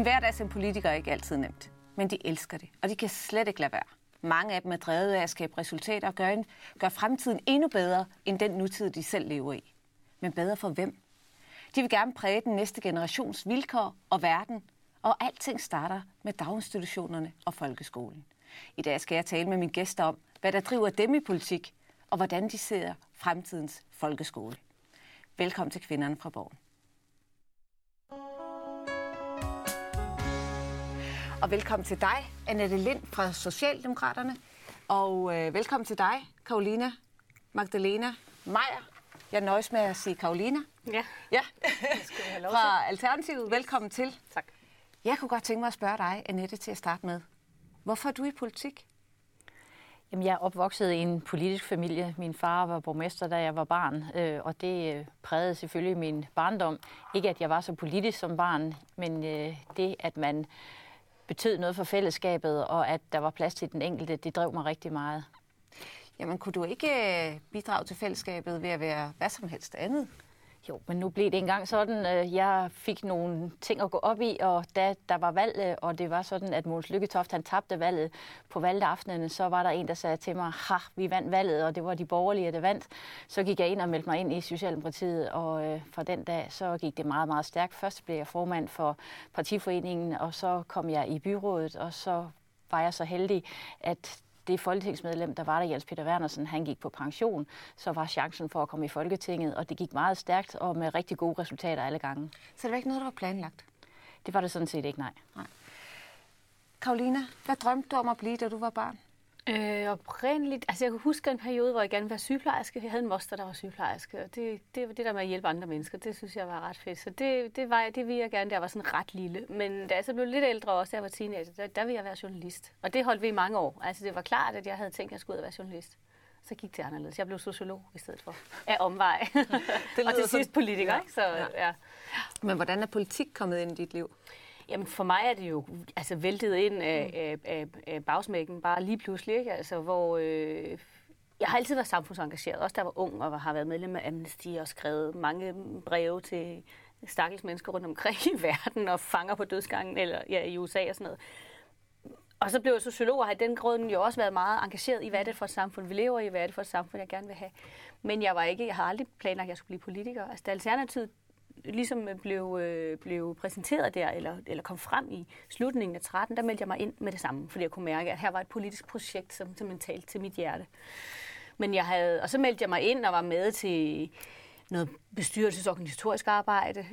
En hverdag som politiker er ikke altid nemt, men de elsker det, og de kan slet ikke lade være. Mange af dem er drevet af at skabe resultater og gøre fremtiden endnu bedre end den nutid, de selv lever i. Men bedre for hvem? De vil gerne præge den næste generations vilkår og verden, og alting starter med daginstitutionerne og folkeskolen. I dag skal jeg tale med mine gæster om, hvad der driver dem i politik, og hvordan de ser fremtidens folkeskole. Velkommen til kvinderne fra Borgen. Og velkommen til dig, Annette Lind fra Socialdemokraterne. Og velkommen til dig, Karolina Magdalena Meyer. Jeg nøjes med at sige Karolina. Ja. Fra Alternativet. Velkommen til. Tak. Jeg kunne godt tænke mig at spørge dig, Annette, til at starte med. Hvorfor er du i politik? Jamen, jeg er opvokset i en politisk familie. Min far var borgmester, da jeg var barn, og det prægede selvfølgelig min barndom. Ikke, at jeg var så politisk som barn, men det, at man betød noget for fællesskabet, og at der var plads til den enkelte, det drev mig rigtig meget. Jamen, kunne du ikke bidrage til fællesskabet ved at være hvad som helst andet? Jo, men nu blev det engang sådan. Jeg fik nogle ting at gå op i, og da der var valg, og det var sådan, at Mogens Lykketoft, han tabte valget på valgaftenerne, så var der en, der sagde til mig, vi vandt valget, og det var de borgerlige, der vandt. Så gik jeg ind og meldte mig ind i Socialdemokratiet, og fra den dag, så gik det meget, meget stærkt. Først blev jeg formand for partiforeningen, og så kom jeg i byrådet, og så var jeg så heldig, at det folketingsmedlem, der var der, Jens Peter Wernersen, han gik på pension, så var chancen for at komme i Folketinget, og det gik meget stærkt og med rigtig gode resultater alle gange. Så det var ikke noget, der var planlagt? Det var det sådan set ikke, nej. Karolina, hvad drømte du om at blive, da du var barn? Oprindeligt, altså jeg kunne huske en periode, hvor jeg gerne ville være sygeplejerske. Jeg havde en moster, der var sygeplejerske, og det var det der med at hjælpe andre mennesker, det synes jeg var ret fedt. Så det ville jeg gerne, da jeg var sådan ret lille. Men da jeg så blev lidt ældre også, da jeg var teenager, der ville jeg være journalist. Og det holdt vi i mange år. Altså det var klart, at jeg havde tænkt, at jeg skulle ud og være journalist. Så gik det anderledes. Jeg blev sociolog i stedet for af omvej. Og til sidst politiker, ikke? Så, ja. Men hvordan er politik kommet ind i dit liv? Jamen for mig er det jo altså væltet ind af bagsmækken, bare lige pludselig, ikke? Altså hvor jeg har altid været samfundsengageret, også da jeg var ung og har været medlem af Amnesty og skrevet mange breve til stakkels mennesker rundt omkring i verden og fanger på dødsgangen eller i USA og sådan noget. Og så blev jeg sociolog og har i den grund jo også været meget engageret i, hvad er det for et samfund, vi lever i, hvad er det for et samfund, jeg gerne vil have. Men jeg har aldrig planlagt, at jeg skulle blive politiker. Altså da Alternativet ligesom blev præsenteret der, eller kom frem i slutningen af 13, der meldte jeg mig ind med det samme, fordi jeg kunne mærke, at her var et politisk projekt, som talte til mit hjerte. Men og så meldte jeg mig ind og var med til noget bestyrelsesorganisatorisk arbejde,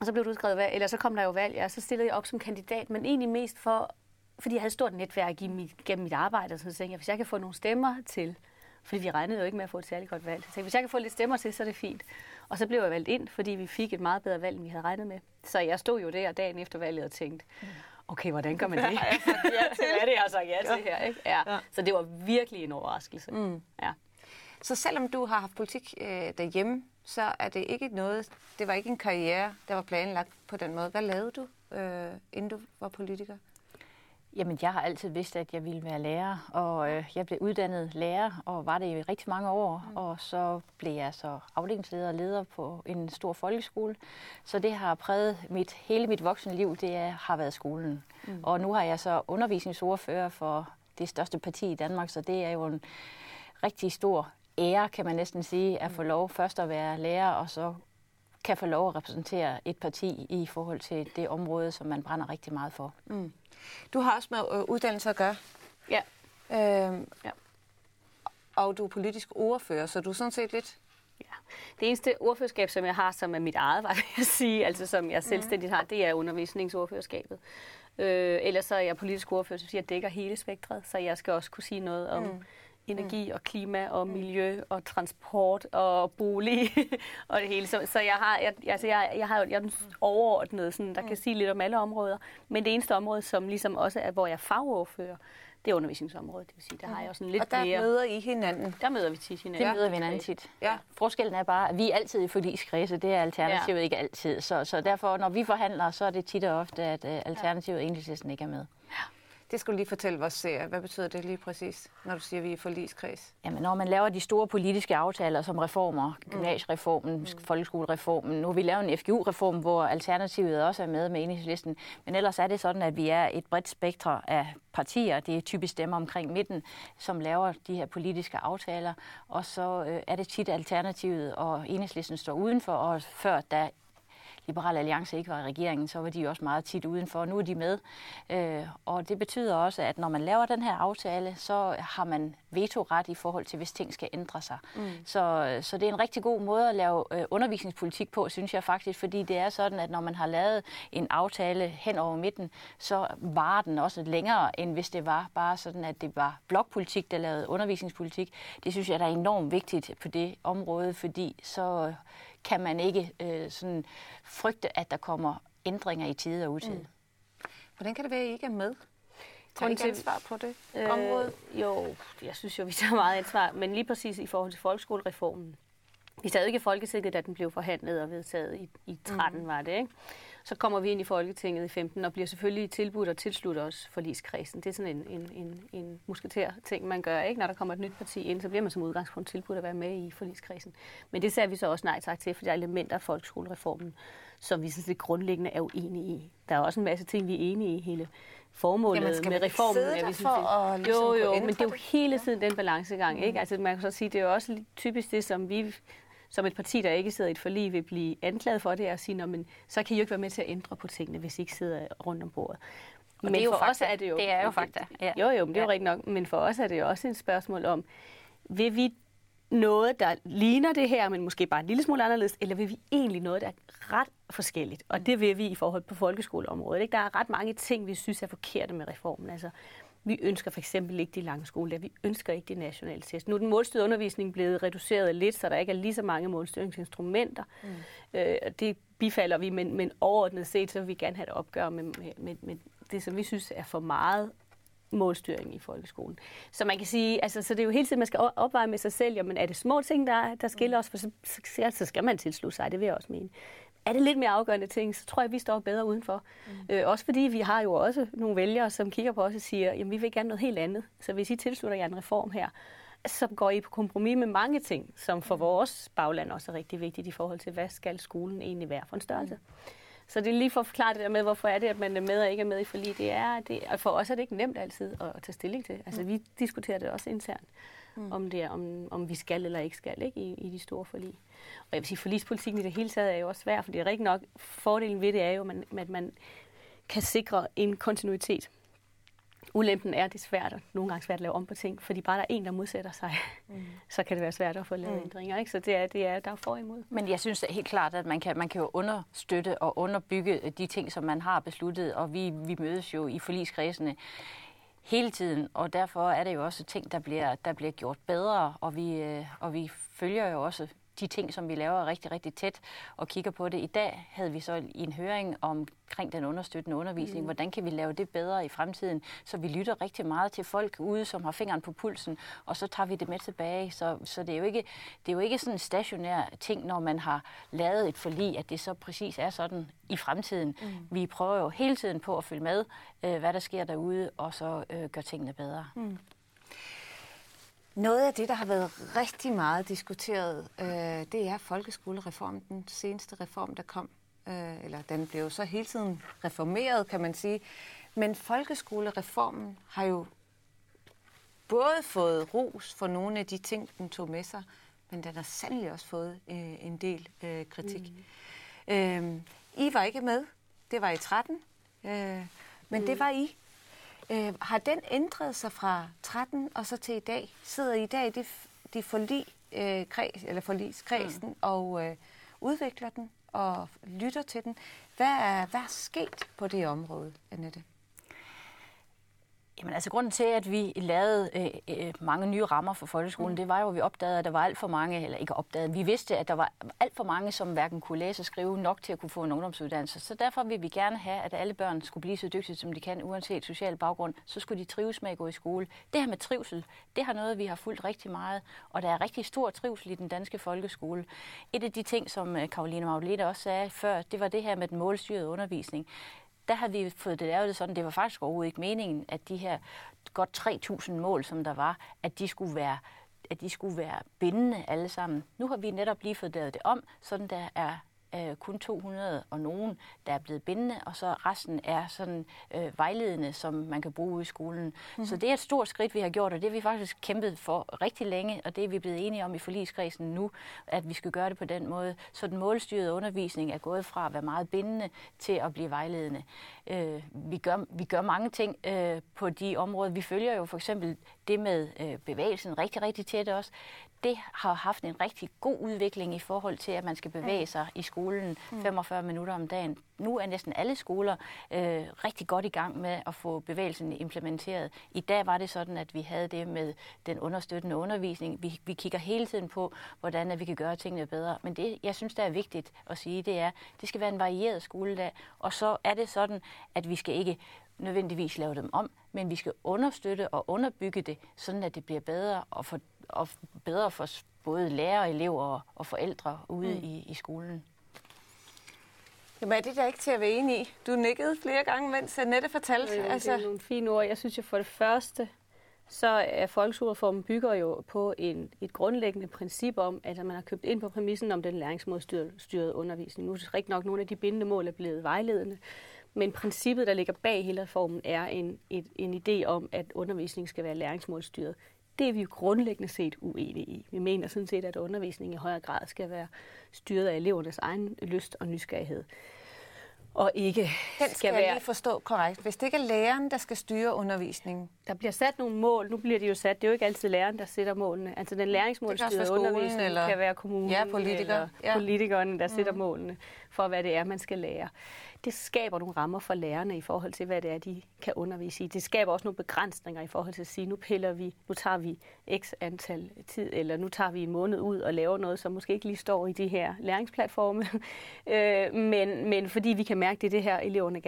og så blev det udskrevet, eller så kom der jo valg, og så stillede jeg op som kandidat, men egentlig mest fordi jeg havde et stort netværk gennem mit arbejde, og så tænkte jeg, hvis jeg kan få nogle stemmer til, fordi vi regnede jo ikke med at få et særligt godt valg. Så jeg tænkte, hvis jeg kan få lidt stemmer til, så er det fint. Og så blev jeg valgt ind, fordi vi fik et meget bedre valg, end vi havde regnet med. Så jeg stod jo der dagen efter valget og tænkte, okay, hvordan gør man det? Ja, det har jeg sagt ja til her. Ikke? Ja. Ja. Så det var virkelig en overraskelse. Mm. Ja. Så selvom du har haft politik derhjemme, så er det ikke noget, det var ikke en karriere, der var planlagt på den måde. Hvad lavede du, inden du var politiker? Jamen, jeg har altid vidst, at jeg ville være lærer, og jeg blev uddannet lærer, og var det i rigtig mange år, og så blev jeg så afdelingsleder og leder på en stor folkeskole. Så det har præget hele mit voksenliv, det har været skolen. Mm. Og nu har jeg så undervisningsordfører for det største parti i Danmark, så det er jo en rigtig stor ære, kan man næsten sige, at få lov først at være lærer, og så kan få lov at repræsentere et parti i forhold til det område, som man brænder rigtig meget for. Mm. Du har også med uddannelse at gøre. Ja. Og du er politisk ordfører, så du er sådan set lidt... Ja. Det eneste ordførerskab, som jeg har, som er mit eget, var at sige, altså som jeg selvstændigt har, det er undervisningsordførerskabet. Ellers så er jeg politisk ordfører, så jeg dækker hele spektret, så jeg skal også kunne sige noget om... energi og klima og miljø og transport og bolig og det hele. Så jeg har den overordnede, sådan, der kan sige lidt om alle områder. Men det eneste område, som ligesom også er, hvor jeg fagordfører, det er undervisningsområdet. Det vil sige, der har jeg også sådan lidt mere... Og der møder I hinanden? Der møder vi tit hinanden. Det møder vi hinanden tit. Ja. Forskellen er bare, at vi er altid i forligskredse. Det er Alternativet ikke altid. Så derfor, når vi forhandler, så er det tit og ofte, at Alternativet og Enhedslisten ikke er med. Ja. Det skal du lige fortælle vores serie. Hvad betyder det lige præcis, når du siger, at vi er i forligskreds? Jamen, når man laver de store politiske aftaler som reformer, gymnasiereformen, folkeskolereformen, nu har vi lavet en FGU-reform, hvor Alternativet også er med Enhedslisten, men ellers er det sådan, at vi er et bredt spektrum af partier, det er typisk dem omkring midten, som laver de her politiske aftaler, og så er det tit Alternativet og Enhedslisten står udenfor, og før da Liberal Alliance ikke var i regeringen, så var de også meget tit udenfor, og nu er de med. Og det betyder også, at når man laver den her aftale, så har man vetoret i forhold til, hvis ting skal ændre sig. Så det er en rigtig god måde at lave undervisningspolitik på, synes jeg faktisk, fordi det er sådan, at når man har lavet en aftale hen over midten, så varer den også længere, end hvis det var bare sådan, at det var blokpolitik, der lavede undervisningspolitik. Det synes jeg, der er enormt vigtigt på det område, fordi så kan man ikke sådan frygte, at der kommer ændringer i tide og utid. Hvordan kan det være, at I ikke er med? Tager I ikke ansvar på det område? Jo, jeg synes jo, vi tager meget ansvar, men lige præcis i forhold til folkeskolereformen. Vi sad jo ikke i Folketinget, da den blev forhandlet og vedtaget i 13, var det, ikke? Så kommer vi ind i Folketinget i 15 og bliver selvfølgelig tilbudt og tilslutter os forligskredsen. Det er sådan en musketerting, man gør, ikke? Når der kommer et nyt parti ind, så bliver man som udgangspunkt tilbudt at være med i forligskredsen. Men det ser vi så også nej tak til, for der er elementer af folkeskolereformen, som vi sådan set grundlæggende er uenige i. Der er også en masse ting, vi er enige i hele formålet med reformen. Ja, vi synes, det... Jo, men det er jo hele tiden den balancegang, ikke? Altså man kan så sige, det er jo også typisk det, som vi... som et parti, der ikke sidder i et forlig, vil blive anklaget for det, og sige, men så kan I jo ikke være med til at ændre på tingene, hvis I ikke sidder rundt om bordet. Men det er jo for os er det jo... Det er jo fakta. Ja. Jo, men det er jo rigtigt nok. Men for os er det jo også et spørgsmål om, vil vi noget, der ligner det her, men måske bare en lille smule anderledes, eller vil vi egentlig noget, der er ret forskelligt? Og det vil vi i forhold på folkeskoleområdet. Ikke? Der er ret mange ting, vi synes er forkerte med reformen. Altså, vi ønsker for eksempel ikke de lange skoledag, vi ønsker ikke de nationale test. Nu er den målstyrede undervisning blevet reduceret lidt, så der ikke er lige så mange målstyringsinstrumenter. Det bifalder vi, men overordnet set, så vil vi gerne have et opgør med det, som vi synes er for meget målstyring i folkeskolen. Så man kan sige, altså, så det er jo hele tiden, man skal opveje med sig selv, jamen er det små ting, der skiller os, for så skal man tilslutte sig, det vil jeg også mene. Er det lidt mere afgørende ting, så tror jeg, vi står bedre udenfor. Også fordi vi har jo også nogle vælgere, som kigger på os og siger, jamen vi vil gerne noget helt andet. Så hvis I tilslutter jer en reform her, så går I på kompromis med mange ting, som for vores bagland også er rigtig vigtigt i forhold til, hvad skal skolen egentlig være for en størrelse. Så det er lige for at forklare det der med, hvorfor er det, at man er med og ikke er med i forlig. For os er det ikke nemt altid at tage stilling til. Altså vi diskuterer det også internt. Om vi skal eller ikke skal, ikke? I de store forlig. Og jeg vil sige, forligspolitikken i det hele taget er jo også svær, for det er rigtig nok, fordelen ved det er jo, at man kan sikre en kontinuitet. Ulempen er, det svært, og nogle gange svært at lave om på ting, fordi bare der er en, der modsætter sig, så kan det være svært at få lavet ændringer. Ikke? Så det er der er for imod. Men jeg synes helt klart, at man kan jo understøtte og underbygge de ting, som man har besluttet, og vi mødes jo i forligskredsene hele tiden, og derfor er det jo også ting, der bliver gjort bedre, og vi følger jo også de ting, som vi laver rigtig, rigtig tæt og kigger på det. I dag havde vi så en høring omkring den understøttende undervisning. Hvordan kan vi lave det bedre i fremtiden? Så vi lytter rigtig meget til folk ude, som har fingeren på pulsen, og så tager vi det med tilbage. Så det er jo ikke sådan en stationær ting, når man har lavet et forlig, at det så præcis er sådan i fremtiden. Vi prøver jo hele tiden på at følge med, hvad der sker derude, og så gøre tingene bedre. Noget af det, der har været rigtig meget diskuteret, det er folkeskolereformen, den seneste reform, der kom. Eller den blev så hele tiden reformeret, kan man sige. Men folkeskolereformen har jo både fået ros for nogle af de ting, den tog med sig, men den har sandelig også fået en del kritik. I var ikke med. Det var i 13. Men det var I. Har den ændret sig fra 13 og så til i dag? Sidder I dag i det forligskredsen og udvikler den og lytter til den? Hvad er sket på det område, Annette? Jamen altså grunden til, at vi lavede mange nye rammer for folkeskolen, det var jo, at vi opdagede, at der var alt for mange, eller ikke opdagede, vi vidste, at der var alt for mange, som hverken kunne læse og skrive nok til at kunne få en ungdomsuddannelse. Så derfor ville vi gerne have, at alle børn skulle blive så dygtige, som de kan, uanset social baggrund. Så skulle de trives med at gå i skole. Det her med trivsel, det har noget, vi har fulgt rigtig meget, og der er rigtig stor trivsel i den danske folkeskole. Et af de ting, som Karolina Magdalena også sagde før, det var det her med den målstyrede undervisning. der har vi fået det lavet sådan, det var faktisk overhovedet ikke meningen, at de her godt 3.000 mål, som der var, at de skulle være bindende alle sammen. Nu har vi netop lige fået lavet det om, sådan der er kun 200 og nogen, der er blevet bindende, og så resten er sådan vejledende, som man kan bruge i skolen. Mm-hmm. Så det er et stort skridt, vi har gjort, og det har vi faktisk kæmpet for rigtig længe, og det er vi blevet enige om i forligskredsen nu, at vi skal gøre det på den måde. Så den målstyrede undervisning er gået fra at være meget bindende til at blive vejledende. Vi gør mange ting på de områder. Vi følger jo for eksempel det med bevægelsen rigtig, rigtig tæt også. Det har haft en rigtig god udvikling i forhold til, at man skal bevæge sig i skolen 45 minutter om dagen. Nu er næsten alle skoler rigtig godt i gang med at få bevægelsen implementeret. I dag var det sådan, at vi havde det med den understøttende undervisning. Vi kigger hele tiden på, hvordan at vi kan gøre tingene bedre. Men det, jeg synes, der er vigtigt at sige, det er, at det skal være en varieret skoledag. Og så er det sådan, at vi skal ikke nødvendigvis lave dem om, men vi skal understøtte og underbygge det, sådan at det bliver bedre og bedre for både lærere, elever og forældre ude i skolen. Jamen er det da ikke til at være enig i? Du nikkede flere gange, mens Annette fortalte. Ja, altså, det er nogle fine ord. Jeg synes jo for det første, så er folkeskolereformen bygger jo på et grundlæggende princip om, at man har købt ind på præmissen om den læringsmålstyrede undervisning. Nu er det rigtig nok, nogle af de bindende mål er blevet vejledende. Men princippet, der ligger bag hele reformen, er en idé om, at undervisningen skal være læringsmålstyret. Det er vi jo grundlæggende set uenige i. Vi mener sådan set, at undervisningen i højere grad skal være styret af elevernes egen lyst og nysgerrighed. Og ikke skal jeg lige forstå korrekt. Hvis det ikke er læreren, der skal styre undervisningen. Der bliver sat nogle mål. Nu bliver de jo sat. Det er jo ikke altid læreren, der sætter målene. Altså den læringsmålstyrede undervisning eller kan være kommunen eller politikerne, der sætter målene for, hvad det er, man skal lære. Det skaber nogle rammer for lærerne i forhold til, hvad det er, de kan undervise i. Det skaber også nogle begrænsninger i forhold til at sige, nu tager vi x antal tid, eller nu tager vi en måned ud og laver noget, som måske ikke lige står i de her læringsplatforme, men fordi vi kan mærke, det er det her eleverne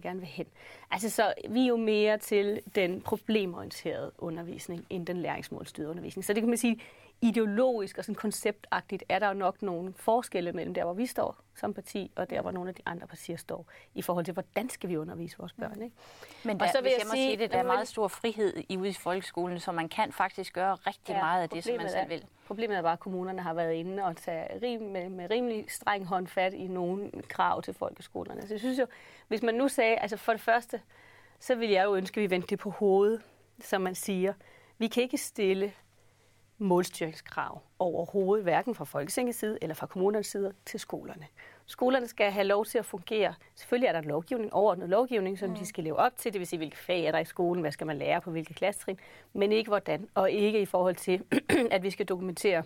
gerne vil hen. Altså så vi er jo mere til den problemorienterede undervisning, end den læringsmålstyrede undervisning. Så det kan man sige, ideologisk og sådan konceptagtigt er der jo nok nogle forskelle mellem der, hvor vi står som parti, og der, hvor nogle af de andre partier står, i forhold til, hvordan skal vi undervise vores børn, ikke? Men der, og så vil jeg sige, at der er meget stor frihed ude i folkeskolen, så man kan faktisk gøre rigtig meget af det, som man selv vil. Problemet er bare, at kommunerne har været inde og taget med rimelig streng håndfat i nogle krav til folkeskolerne. Så jeg synes jo, hvis man nu sagde, altså for det første, så vil jeg jo ønske, at vi vendte det på hovedet, som man siger. Vi kan ikke stille målstyringskrav overhovedet, hverken fra Folketingets side eller fra kommunernes side til skolerne. Skolerne skal have lov til at fungere. Selvfølgelig er der lovgivning, overordnet lovgivning, som de skal leve op til. Det vil sige, hvilke fag er der i skolen, hvad skal man lære på hvilke klassetrin, men ikke hvordan, og ikke i forhold til, at vi skal dokumentere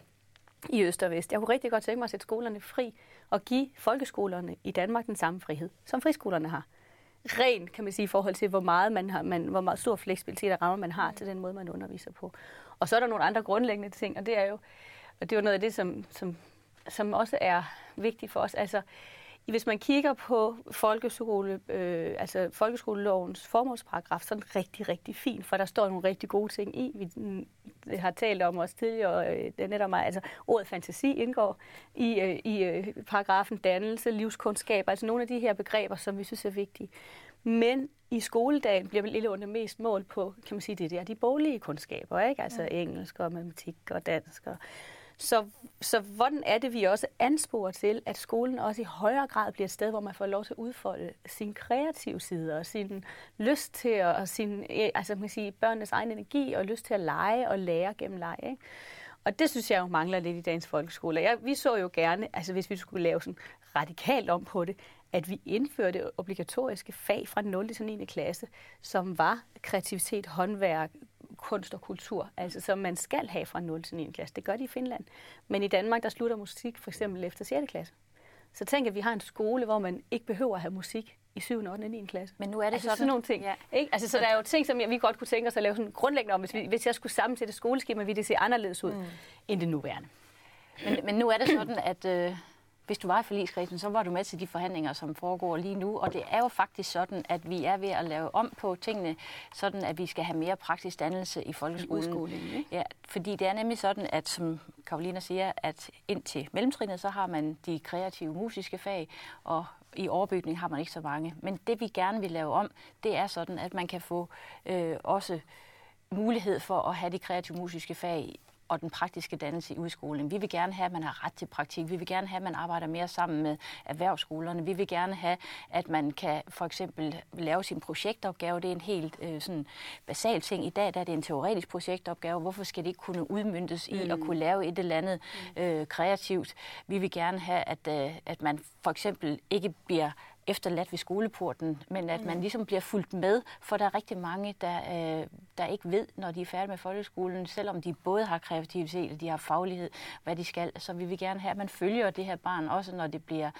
i øst og vest. Jeg kunne rigtig godt tænke mig at sætte skolerne fri og give folkeskolerne i Danmark den samme frihed, som friskolerne har. Rent, kan man sige, i forhold til, hvor meget stor fleksibilitet og rammer man har til den måde, man underviser på. Og så er der nogle andre grundlæggende ting, og det er jo, og det er jo noget af det, som også er vigtigt for os. Altså, hvis man kigger på folkeskolelovens formålsparagraf, så er den rigtig, rigtig fin, for der står nogle rigtig gode ting i. Vi har talt om også tidligere, altså ordet fantasi indgår i paragrafen dannelse, livskundskaber, altså nogle af de her begreber, som vi synes er vigtige. Men i skoledagen bliver man lidt under mest mål på, kan man sige, det der, de boglige kundskaber, ikke? Altså engelsk og matematik og dansk og Så hvordan er det, vi også ansporer til, at skolen også i højere grad bliver et sted, hvor man får lov til at udfolde sine kreative sider og sin lyst til og sin, altså man kan sige, børnenes egen energi og lyst til at lege og lære gennem leg, ikke? Og det synes jeg jo mangler lidt i dagens folkeskole. Vi så jo gerne, altså hvis vi skulle lave sådan radikalt om på det, at vi indførte obligatoriske fag fra 0. til 9. klasse, som var kreativitet, håndværk, kunst og kultur, altså som man skal have fra 0 til 9. klasse. Det gør de i Finland. Men i Danmark, der slutter musik for eksempel efter 6. klasse. Så tænk, at vi har en skole, hvor man ikke behøver at have musik i 7., 8. og 9. klasse. Men nu er det altså sådan nogle ting. Ja. Ikke? Altså, så der er jo ting, som vi godt kunne tænke os at lave sådan grundlæggende om. Hvis jeg skulle sammensætte skoleskema, ville det se anderledes ud end det nuværende. Men nu er det sådan, at hvis du var i forligskredsen, så var du med til de forhandlinger, som foregår lige nu. Og det er jo faktisk sådan, at vi er ved at lave om på tingene, sådan at vi skal have mere praktisk dannelse i folkeskolen. Ja, fordi det er nemlig sådan, at som Karolina siger, at indtil mellemtrinnet, så har man de kreative musiske fag, og i overbygning har man ikke så mange. Men det vi gerne vil lave om, det er sådan, at man kan få også mulighed for at have de kreative musiske fag og den praktiske dannelse i udskolingen. Vi vil gerne have, at man har ret til praktik. Vi vil gerne have, at man arbejder mere sammen med erhvervsskolerne. Vi vil gerne have, at man kan for eksempel lave sin projektopgave. Det er en helt sådan basal ting. I dag der er det en teoretisk projektopgave. Hvorfor skal det ikke kunne udmyndtes i at kunne lave et eller andet kreativt? Vi vil gerne have, at man for eksempel ikke bliver efterladt ved skoleporten, men at man ligesom bliver fulgt med, for der er rigtig mange, der ikke ved, når de er færdige med folkeskolen, selvom de både har kreativitet og de har faglighed, hvad de skal. Så vi vil gerne have, at man følger det her barn, også når det bliver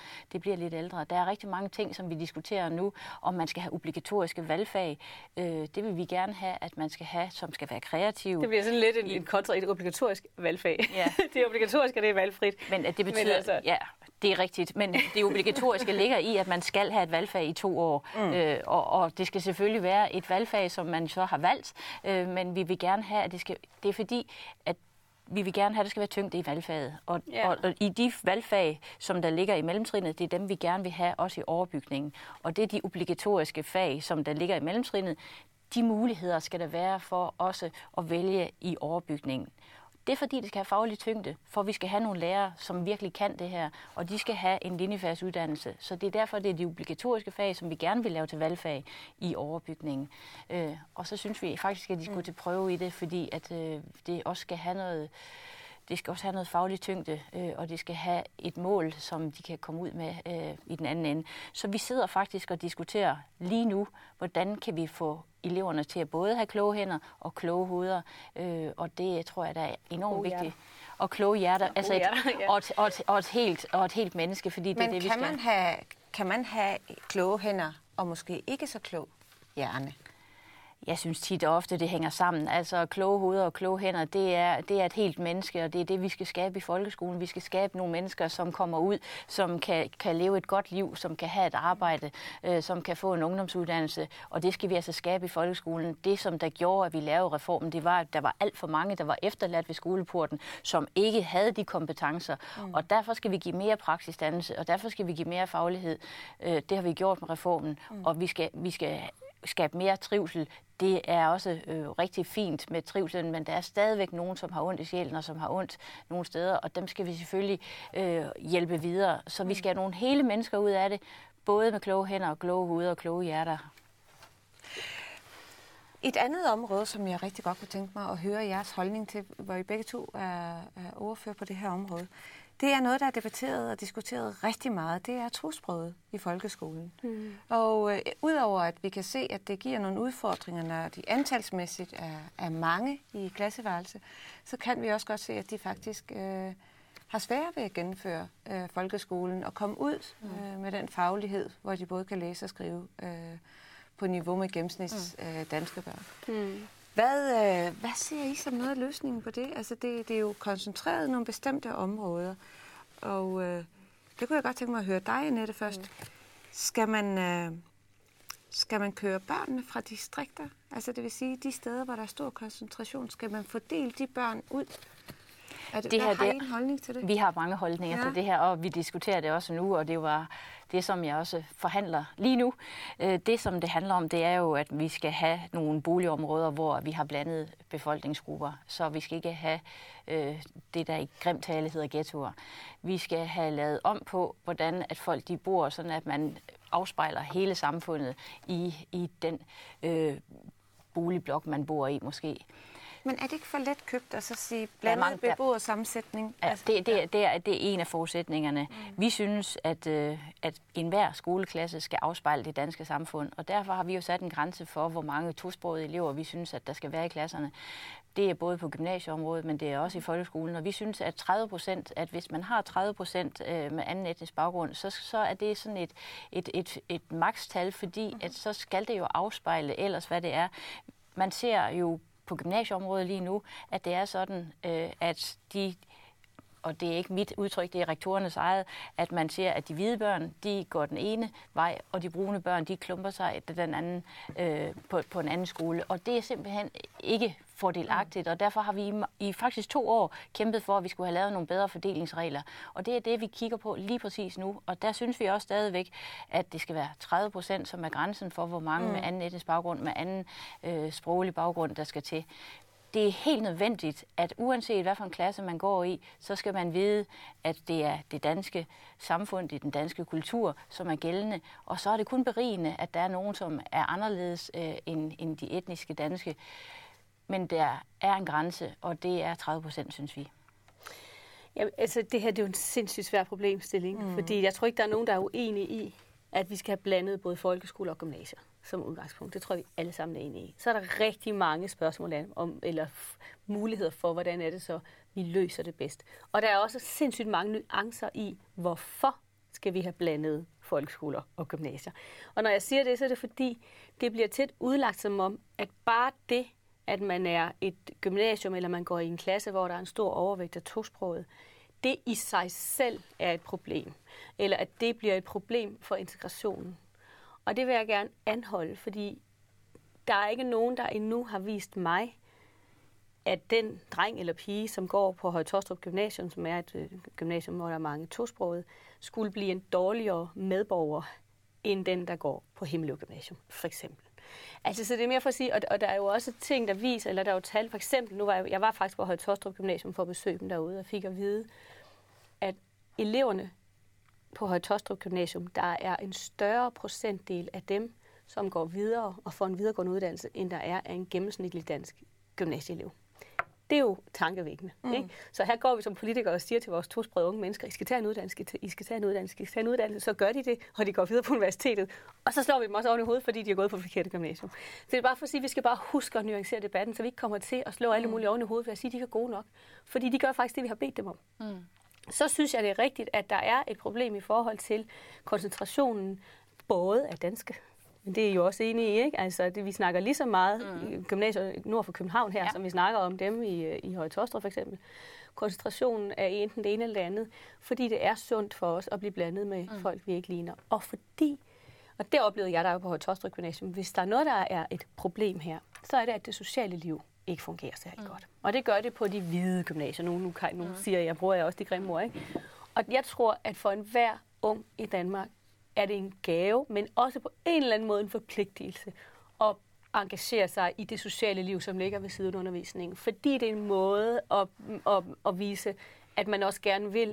lidt ældre. Der er rigtig mange ting, som vi diskuterer nu, om man skal have obligatoriske valgfag. Det vil vi gerne have, at man skal have, som skal være kreative. Det bliver sådan lidt en kontra et obligatorisk valgfag. Ja. Det er obligatorisk, og det er valgfrit. Men at det betyder... Altså... Ja, det er rigtigt, men det obligatoriske ligger i, at man skal have et valgfag i 2 år, og det skal selvfølgelig være et valgfag, som man så har valgt, men vi vil gerne have, at det er fordi, at vi vil gerne have, at der skal være tyngde i valgfaget. Og i de valgfag, som der ligger i mellemtrinnet, det er dem, vi gerne vil have, også i overbygningen. Og det er de obligatoriske fag, som der ligger i mellemtrinnet, de muligheder skal der være for også at vælge i overbygningen. Det er fordi, det skal have faglig tyngde, for vi skal have nogle lærere, som virkelig kan det her, og de skal have en linjefagsuddannelse. Så det er derfor, det er de obligatoriske fag, som vi gerne vil lave til valgfag i overbygningen. Og så synes vi faktisk, at de skulle til prøve i det, fordi at, det skal også have noget faglig tyngde, og det skal have et mål, som de kan komme ud med i den anden ende. Så vi sidder faktisk og diskuterer lige nu, hvordan kan vi få eleverne til at både have kloge hænder og kloge hoveder, og det tror jeg, der er enormt vigtigt. Og kloge hjerter, altså et helt menneske, fordi det er det, vi skal. Men kan man have kloge hænder og måske ikke så klog hjerne? Jeg synes tit og ofte, det hænger sammen. Altså kloge hoveder og kloge hænder, det er et helt menneske, og det er det, vi skal skabe i folkeskolen. Vi skal skabe nogle mennesker, som kommer ud, som kan leve et godt liv, som kan have et arbejde, som kan få en ungdomsuddannelse. Og det skal vi altså skabe i folkeskolen. Det, som der gjorde, at vi lavede reformen, det var, at der var alt for mange, der var efterladt ved skoleporten, som ikke havde de kompetencer. Og derfor skal vi give mere praksisdannelse, og derfor skal vi give mere faglighed. Det har vi gjort med reformen, og vi skal skabe mere trivsel. Det er også rigtig fint med trivselen, men der er stadigvæk nogen, som har ondt i sjælen, og som har ondt nogle steder, og dem skal vi selvfølgelig hjælpe videre. Så vi skal have nogle hele mennesker ud af det, både med kloge hænder og kloge hoveder og kloge hjerter. Et andet område, som jeg rigtig godt kunne tænke mig at høre jeres holdning til, hvor I begge to er ordfører på det her område, det er noget, der er debatteret og diskuteret rigtig meget. Det er tosproget i folkeskolen. Og udover at vi kan se, at det giver nogle udfordringer, når de antalsmæssigt er mange i klasseværelse, så kan vi også godt se, at de faktisk har svært ved at gennemføre folkeskolen og komme ud med den faglighed, hvor de både kan læse og skrive på niveau med gennemsnits danske børn. Hvad ser I som noget af løsningen på det? Altså det er jo koncentreret i nogle bestemte områder, og det kunne jeg godt tænke mig at høre dig, Annette, først. Skal man køre børnene fra distrikter? Altså det vil sige, de steder, hvor der er stor koncentration, skal man fordele de børn ud? Har I en holdning til det? Vi har mange holdninger til det her, og vi diskuterer det også nu, og det var det, som jeg også forhandler lige nu. Det, som det handler om, det er jo, at vi skal have nogle boligområder, hvor vi har blandede befolkningsgrupper, så vi skal ikke have det, der i grim tale hedder ghettoer. Vi skal have lavet om på, hvordan at folk de bor, sådan at man afspejler hele samfundet i den boligblok, man bor i måske. Men er det ikke for let købt at så sige blandet beboersammensætning? Ja, det er en af forudsætningerne. Vi synes, at enhver skoleklasse skal afspejle det danske samfund, og derfor har vi jo sat en grænse for, hvor mange tosprogede elever vi synes, at der skal være i klasserne. Det er både på gymnasieområdet, men det er også i folkeskolen. Og vi synes, at 30%, at hvis man har 30% med anden etnisk baggrund, så er det sådan et makstal, fordi at så skal det jo afspejle ellers, hvad det er. Man ser jo på gymnasieområdet lige nu, at det er sådan, at de, og det er ikke mit udtryk, det er rektorernes eget, at man ser, at de hvide børn, de går den ene vej, og de brune børn, de klumper sig den anden, på en anden skole. Og det er simpelthen ikke fordelagtigt, og derfor har vi i faktisk 2 år kæmpet for, at vi skulle have lavet nogle bedre fordelingsregler. Og det er det, vi kigger på lige præcis nu, og der synes vi også stadigvæk, at det skal være 30%, som er grænsen for, hvor mange med anden etnisk baggrund, med anden sproglig baggrund, der skal til. Det er helt nødvendigt, at uanset hvad for en klasse man går i, så skal man vide, at det er det danske samfund, det er den danske kultur, som er gældende. Og så er det kun berigende, at der er nogen, som er anderledes end de etniske danske. Men der er en grænse, og det er 30%, synes vi. Ja, altså det her det er jo en sindssygt svær problemstilling, fordi jeg tror ikke, der er nogen, der er uenige i, at vi skal have blandet både folkeskole og gymnasier som udgangspunkt. Det tror jeg, vi alle sammen er enige i. Så er der rigtig mange spørgsmål om, eller muligheder for, hvordan er det så, vi løser det bedst. Og der er også sindssygt mange nuancer i, hvorfor skal vi have blandet folkeskoler og gymnasier. Og når jeg siger det, så er det fordi, det bliver tit udlagt som om, at bare det, at man er et gymnasium, eller man går i en klasse, hvor der er en stor overvægt af tosproget, det i sig selv er et problem. Eller at det bliver et problem for integrationen. Og det vil jeg gerne anholde, fordi der er ikke nogen, der endnu har vist mig, at den dreng eller pige, som går på Høje Taastrup Gymnasium, som er et gymnasium, hvor der er mange tosprogede, skulle blive en dårligere medborger, end den, der går på Himmelev Gymnasium, for eksempel. Altså, så det er mere for at sige, og der er jo også ting, der viser, eller der er jo tal, for eksempel, nu var jeg var faktisk på Høje Taastrup Gymnasium for at besøge dem derude, og fik at vide, at eleverne på Høje Taastrup Gymnasium, der er en større procentdel af dem, som går videre og får en videregående uddannelse, end der er af en gennemsnitlig dansk gymnasieelev. Det er jo tankevækkende. Ikke? Så her går vi som politikere og siger til vores tosprogede unge mennesker, I skal tage en uddannelse, så gør de det, og de går videre på universitetet. Og så slår vi dem også oven i hovedet, fordi de er gået på det forkerte gymnasium. Så det er bare for at sige, at vi skal bare huske at nuancere debatten, så vi ikke kommer til at slå alle mulige oven i hovedet ved at sige, at de er gode nok. Fordi de gør faktisk det, vi har bedt dem om. Så synes jeg, det er rigtigt, at der er et problem i forhold til koncentrationen både af danske. Men det er jo også enige i, ikke? Altså, vi snakker lige så meget gymnasier nord for København her, som vi snakker om dem i Høje Taastrup for eksempel. Koncentrationen af enten det ene eller det andet, fordi det er sundt for os at blive blandet med folk, vi ikke ligner. Og fordi, og det oplevede jeg der på Høje Taastrup Gymnasium, hvis der er noget, der er et problem her, så er det, at det sociale liv ikke fungerer særlig godt. Og det gør det på de hvide gymnasier. Nu siger jeg, bruger jeg også de grimme ord, ikke? Og jeg tror, at for enhver ung i Danmark, er det en gave, men også på en eller anden måde en forpligtelse at engagere sig i det sociale liv, som ligger ved siden af undervisningen. Fordi det er en måde at vise, at man også gerne vil.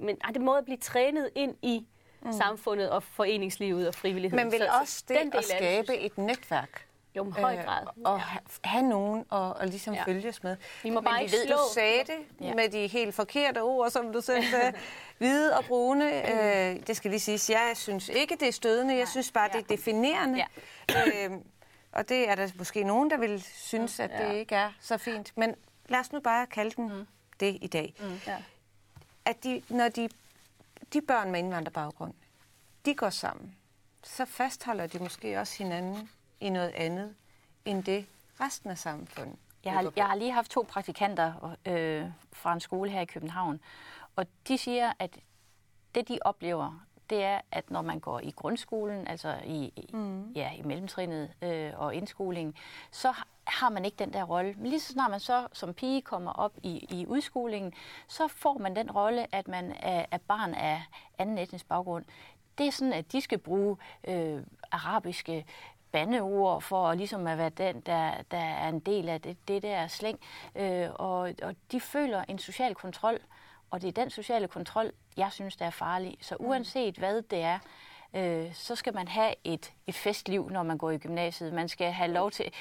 Men det er en måde at blive trænet ind i samfundet og foreningslivet og frivilligheden. Men vil også det at skabe et netværk? Jo, i høj grad. Og have nogen og ligesom følges med. Vi må bare ikke slå. Du sagde det med de helt forkerte ord, som du selv sagde. Hvide og brune, det skal lige siges. Jeg synes ikke, det er stødende. Jeg synes bare, det er definerende. Ja. Og det er der måske nogen, der vil synes, at det ikke er så fint. Men lad os nu bare kalde den det i dag. At når de børn med indvandrerbaggrund, de går sammen, så fastholder de måske også hinanden i noget andet end det resten af samfundet. Jeg har lige haft 2 praktikanter fra en skole her i København, og de siger, at det de oplever, det er, at når man går i grundskolen, altså i mellemtrinnet og indskolingen, så har man ikke den der rolle. Men lige så snart man så som pige kommer op i udskolingen, så får man den rolle, at man er barn af anden etnisk baggrund. Det er sådan, at de skal bruge arabiske bandeord for ligesom at være den, der er en del af det der slæng. Og de føler en social kontrol, og det er den sociale kontrol, jeg synes, der er farlig. Så uanset hvad det er, så skal man have et festliv, når man går i gymnasiet. Man skal have lov til,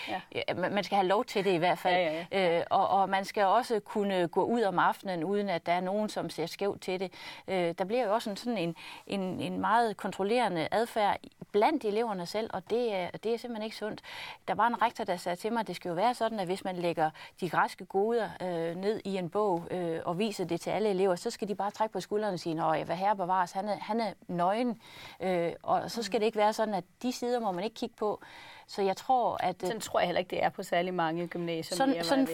man skal have lov til det i hvert fald. Og man skal også kunne gå ud om aftenen, uden at der er nogen, som ser skævt til det. Der bliver jo også sådan en meget kontrollerende adfærd blandt eleverne selv, og det er simpelthen ikke sundt. Der var en rektor, der sagde til mig, at det skal jo være sådan, at hvis man lægger de græske goder ned i en bog og viser det til alle elever, så skal de bare trække på skuldrene og sige, at hvad herre bevares, han er nøgen. Og så skal det ikke være sådan, at de sider må man ikke kigge på. Så jeg tror, at sådan tror jeg heller ikke, det er på særlig mange gymnasier. Sådan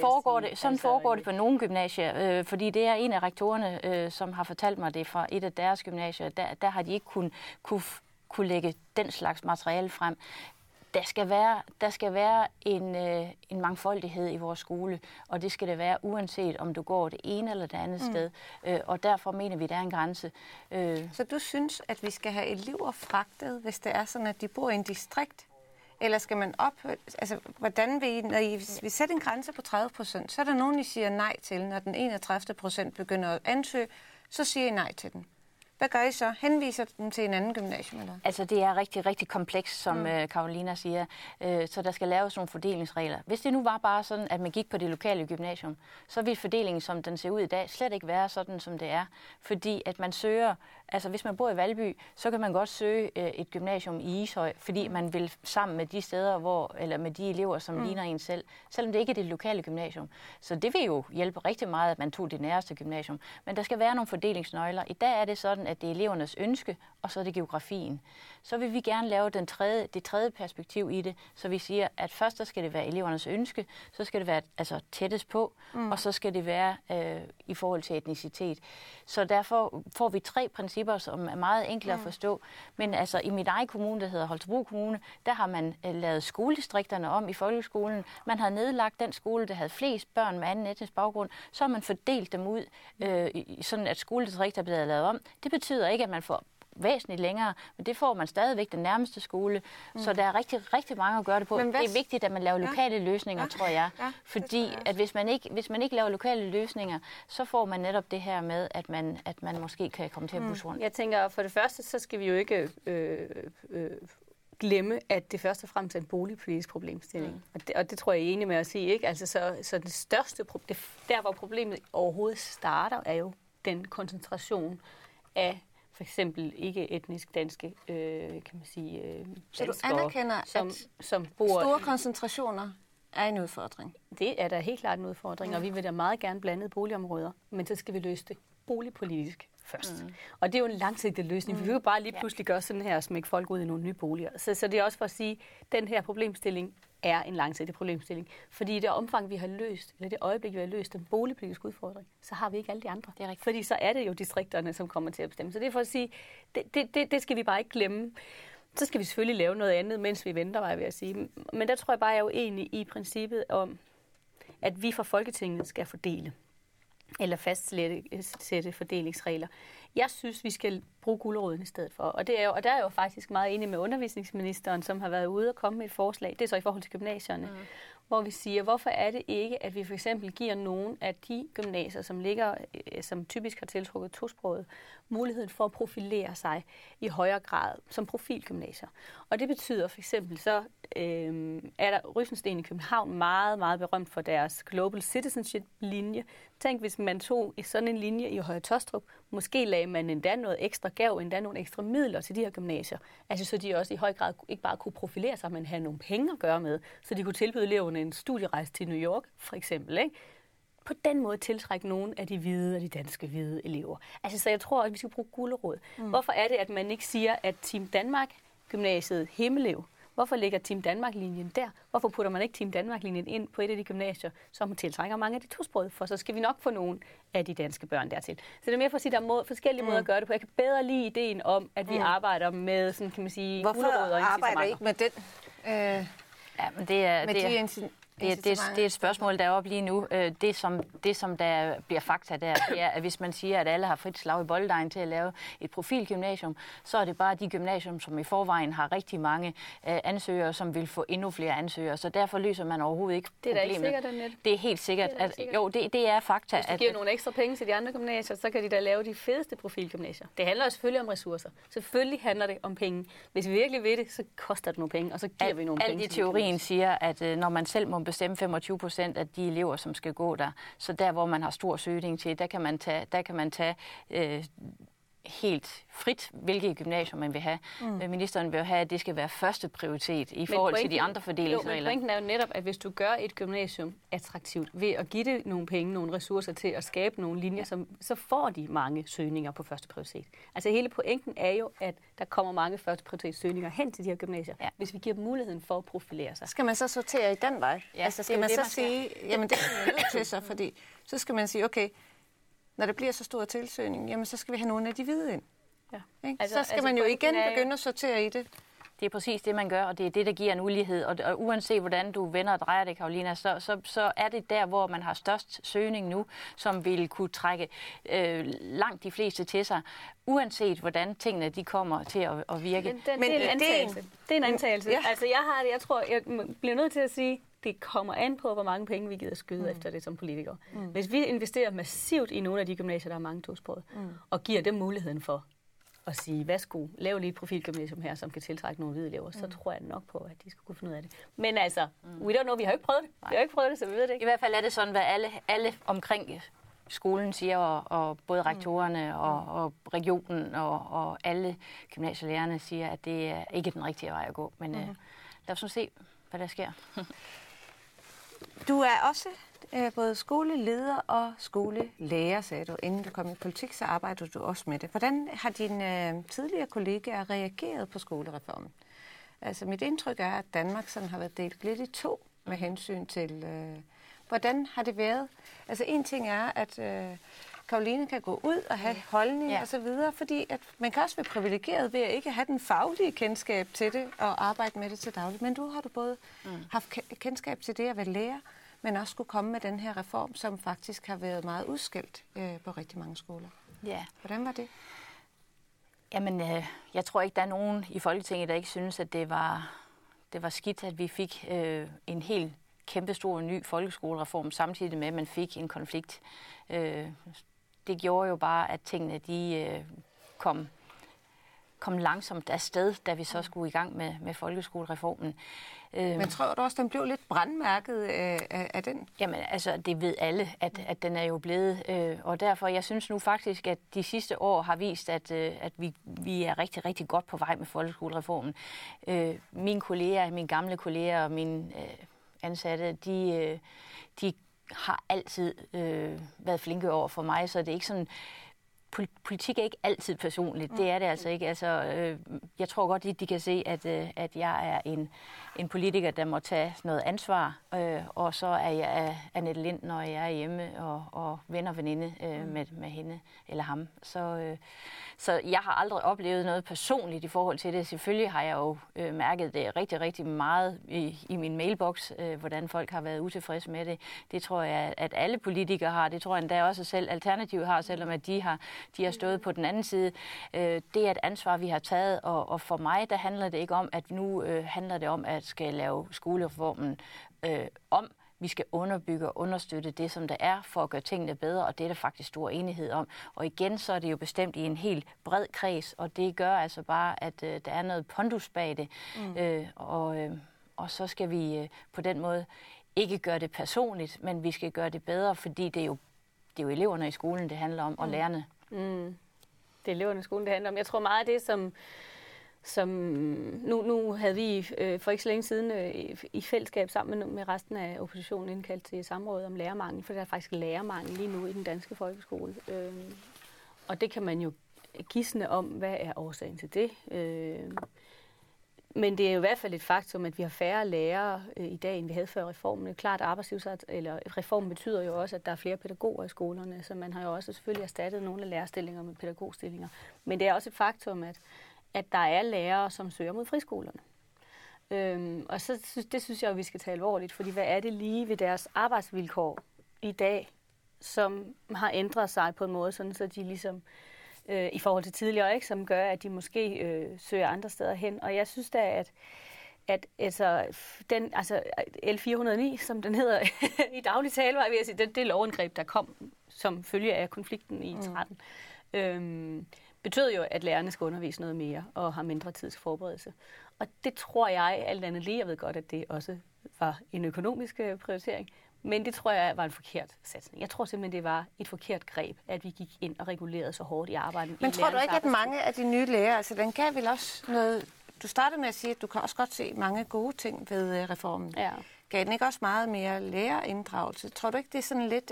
foregår det på nogle gymnasier, fordi det er en af rektorerne, som har fortalt mig det fra et af deres gymnasier. Der har de ikke kunne lægge den slags materiale frem. Der skal være en mangfoldighed i vores skole, og det skal det være, uanset om du går det ene eller det andet sted. Og derfor mener vi, der er en grænse. Så du synes, at vi skal have elever fragtet, hvis det er sådan, at de bor i en distrikt? Eller skal man ophøre? Altså, hvordan vil I, når I vil sætte en grænse på 30%, så er der nogen, I siger nej til. Når den 31% begynder at ansøge, så siger I nej til den. Hvad gør I så? Henviser dem til en anden gymnasium? Eller? Altså, det er rigtig, rigtig komplekst, som Karolina siger. Så der skal laves nogle fordelingsregler. Hvis det nu var bare sådan, at man gik på det lokale gymnasium, så ville fordelingen, som den ser ud i dag, slet ikke være sådan, som det er. Fordi at man søger... Altså, hvis man bor i Valby, så kan man godt søge et gymnasium i Ishøj, fordi man vil sammen med de steder, eller med de elever, som ligner en selv, selvom det ikke er det lokale gymnasium. Så det vil jo hjælpe rigtig meget, at man tog det nærmeste gymnasium. Men der skal være nogle fordelingsnøgler. I dag er det sådan, at det er elevernes ønske, og så er det geografien. Så vil vi gerne lave det tredje perspektiv i det, så vi siger, at først så skal det være elevernes ønske, så skal det være tættest på, og så skal det være i forhold til etnicitet. Så derfor får vi tre principper, som er meget enklere at forstå. Men altså i mit eget kommune, der hedder Holstebro Kommune, der har man lavet skoledistrikterne om i folkeskolen. Man har nedlagt den skole, der havde flest børn med anden etnisk baggrund. Så har man fordelt dem ud, sådan at skoledistrikter bliver lavet om. Det betyder ikke, at man får væsentligt længere, men det får man stadigvæk den nærmeste skole, så der er rigtig, rigtig mange at gøre det på. Det er vigtigt, at man laver lokale løsninger, tror jeg, fordi at hvis man ikke laver lokale løsninger, så får man netop det her med, at man måske kan komme til at busse rundt. Jeg tænker, for det første, så skal vi jo ikke glemme, at det først og fremmest er en boligpolitisk problemstilling. Og det tror jeg er enig med at sige, ikke? Altså, så det største problem, der hvor problemet overhovedet starter, er jo den koncentration af for eksempel ikke etnisk danske, kan man sige, danskere. Så du anerkender, som bor... store koncentrationer er en udfordring? Det er da helt klart en udfordring, og vi vil da meget gerne blande boligområder, men så skal vi løse det boligpolitisk først. Og det er jo en langsigtet løsning, for vi kan jo bare lige pludselig gøre sådan her og smække folk ud i nogle nye boliger. Så det er også for at sige, at den her problemstilling er en langsigtet problemstilling. Fordi i det omfang, vi har løst, eller det øjeblik, vi har løst den boligpolitiske udfordring, så har vi ikke alle de andre. Det er rigtigt. Fordi så er det jo distrikterne, som kommer til at bestemme. Så det er for at sige, det skal vi bare ikke glemme. Så skal vi selvfølgelig lave noget andet, mens vi venter, var jeg ved at sige. Men der tror jeg bare, jeg er uenig i princippet om, at vi fra Folketinget skal fordele. Eller fastsætte fordelingsregler. Jeg synes, vi skal bruge guleroden i stedet for. Og der er jeg jo faktisk meget enig med undervisningsministeren, som har været ude og komme med et forslag. Det er så i forhold til gymnasierne, hvor vi siger, hvorfor er det ikke, at vi for eksempel giver nogen af de gymnasier, som ligger, som typisk har tiltrukket tosproget, muligheden for at profilere sig i højere grad som profilgymnasier. Og det betyder for eksempel, så er der Rysensten i København meget, meget berømt for deres Global Citizenship-linje. Tænk, hvis man tog sådan en linje i Høje Taastrup, måske lagde man endda noget ekstra gav, endda nogle ekstra midler til de her gymnasier. Altså så de også i høj grad ikke bare kunne profilere sig, men have nogle penge at gøre med, så de kunne tilbyde eleverne en studierejse til New York, for eksempel, ikke? På den måde tiltrække nogle af de hvide og de danske hvide elever. Altså så jeg tror, at vi skal bruge gulerod. Hvorfor er det, at man ikke siger, at Team Danmark, gymnasiet Himmelev, hvorfor ligger Team Danmark-linjen der? Hvorfor putter man ikke Team Danmark-linjen ind på et af de gymnasier, som tiltrækker mange af de tosprogede? For så skal vi nok få nogle af de danske børn dertil. Så det er mere for at sige, der er forskellige måder at gøre det på. Jeg kan bedre lide ideen om, at vi arbejder med, sådan kan man sige, hvorfor arbejder I ikke med den? Det er et spørgsmål, der er oppe lige nu. Det, som der bliver fakta der, det er, at hvis man siger, at alle har frit slag i boldejen til at lave et profilgymnasium, så er det bare de gymnasium, som i forvejen har rigtig mange ansøgere, som vil få endnu flere ansøgere. Så derfor løser man overhovedet ikke problemet. Det er da ikke sikkert, Annette. Det er helt sikkert. Det er fakta. Hvis du giver nogle ekstra penge til de andre gymnasier, så kan de da lave de fedeste profilgymnasier. Det handler selvfølgelig om ressourcer. Selvfølgelig handler det om penge. Hvis vi virkelig ved det, så koster det nogle penge, og så giver vi nogle penge. Alt i teorien siger, at når man selv må bestemme 25% af de elever, som skal gå der. Så der, hvor man har stor søgning til, der kan man tage helt frit, hvilket gymnasium man vil have. Ministeren vil jo have, at det skal være første prioritet i forhold til de andre fordelingsregler. Men pointen er jo netop, at hvis du gør et gymnasium attraktivt ved at give det nogle penge, nogle ressourcer til at skabe nogle linjer, så får de mange søgninger på første prioritet. Altså hele pointen er jo, at der kommer mange første prioritet søgninger hen til de her gymnasier, hvis vi giver dem muligheden for at profilere sig. Skal man så sortere i den vej? Ja, altså skal man sige, jamen det er man nødt til sig, fordi så skal man sige, okay, når der bliver så stor tilsøgning, jamen så skal vi have nogle af de hvide ind. Ja. Så skal man jo igen begynde at sortere i det. Det er præcis det, man gør, og det er det, der giver en ulighed. Og uanset hvordan du vender og drejer det, Karolina, så er det der, hvor man har størst søgning nu, som vil kunne trække langt de fleste til sig, uanset hvordan tingene de kommer til at virke. Men det er en antagelse. Ja. Altså, jeg tror, jeg bliver nødt til at sige, det kommer an på, hvor mange penge vi gider skyde efter det som politikere. Mm. Hvis vi investerer massivt i nogle af de gymnasier, der har mange tosprogede, og giver dem muligheden for at sige, værsgo, lav lige et profilgymnasium her, som kan tiltrække nogle hvide elever, så tror jeg nok på, at de skal kunne finde ud af det. Men altså, we don't know, vi har jo ikke prøvet det. Vi har jo ikke prøvet det, så vi ved det ikke. I hvert fald er det sådan, hvad alle omkring skolen siger, og både rektorerne og regionen og alle gymnasielærerne siger, at det er ikke den rigtige vej at gå. Men lad os nu se, hvad der sker. Du er også både skoleleder og skolelærer, sagde du. Inden du kom i politik, så arbejdede du også med det. Hvordan har dine tidligere kollegaer reageret på skolereformen? Altså, mit indtryk er, at Danmark sådan har været delt lidt i to med hensyn til, hvordan har det været? Altså, en ting er, at Karolina kan gå ud og have holdning og så videre, fordi at man kan også være privilegeret ved at ikke have den faglige kendskab til det og arbejde med det til dagligt. Men du har både haft kendskab til det at være lærer, men også skulle komme med den her reform, som faktisk har været meget udskilt på rigtig mange skoler. Ja. Hvordan var det? Jamen, jeg tror ikke, der er nogen i Folketinget, der ikke synes, at det var skidt, at vi fik en helt kæmpestor ny folkeskolereform, samtidig med, at man fik en konflikt. Det gjorde jo bare, at tingene de kom langsomt afsted, da vi så skulle i gang med folkeskolereformen. Men tror du også, den blev lidt brandmærket af den? Jamen, altså, det ved alle, at den er jo blevet. Og derfor, jeg synes nu faktisk, at de sidste år har vist, at vi er rigtig, rigtig godt på vej med folkeskolereformen. Mine gamle kolleger og mine ansatte, de har altid været flinke over for mig, så det er ikke sådan. Politik er ikke altid personligt. Det er det altså ikke. Altså, jeg tror godt, at de kan se, at jeg er en politiker, der må tage noget ansvar. Og så er jeg Annette Lind, når jeg er hjemme og ven og veninde med hende eller ham. Så jeg har aldrig oplevet noget personligt i forhold til det. Selvfølgelig har jeg jo mærket det rigtig, rigtig meget i min mailbox, hvordan folk har været utilfredse med det. Det tror jeg, at alle politikere har. Det tror jeg endda også selv Alternativet har, selvom at de har stået på den anden side. Det er et ansvar, vi har taget, og for mig, der handler det ikke om, at nu handler det om, at skal lave skolereformen om. Vi skal underbygge og understøtte det, som der er, for at gøre tingene bedre, og det er der faktisk stor enighed om. Og igen, så er det jo bestemt i en helt bred kreds, og det gør altså bare, at der er noget pondus bag det. Og så skal vi på den måde ikke gøre det personligt, men vi skal gøre det bedre, fordi det er jo eleverne i skolen, det handler om, og lærerne. Det er eleverne i skolen, det handler om. Jeg tror meget af det, som nu havde vi for ikke så længe siden i fællesskab sammen med resten af oppositionen indkaldt til samråd om lærermangel, for der er faktisk lærermangel lige nu i den danske folkeskole. Og det kan man jo gisne om, hvad er årsagen til det. Men det er jo i hvert fald et faktum, at vi har færre lærere i dag, end vi havde før reformen. Klart reformen betyder jo også, at der er flere pædagoger i skolerne, så man har jo også selvfølgelig erstattet nogle af lærerstillinger med pædagogstillinger. Men det er også et faktum, at der er lærere, som søger mod friskolerne. Og så det synes jeg jo, vi skal tage alvorligt, fordi hvad er det lige ved deres arbejdsvilkår i dag, som har ændret sig på en måde, sådan så de ligesom i forhold til tidligere, ikke, som gør, at de måske søger andre steder hen. Og jeg synes da, at altså L409, som den hedder i daglig tale, var jeg ved at sige, det lovindgreb, der kom som følge af konflikten i 13, betød jo, at lærerne skal undervise noget mere og har mindre tid til forberedelse. Og det tror jeg, alt andet lige, jeg ved godt, at det også var en økonomisk prioritering, men det tror jeg var en forkert satsning. Jeg tror simpelthen, det var et forkert greb, at vi gik ind og regulerede så hårdt i arbejdet. Men tror du ikke, at mange af de nye lærere, altså den gav vel også noget. Du startede med at sige, at du kan også godt se mange gode ting ved reformen. Ja. Gav den ikke også meget mere lærerinddragelse? Tror du ikke, det er sådan lidt,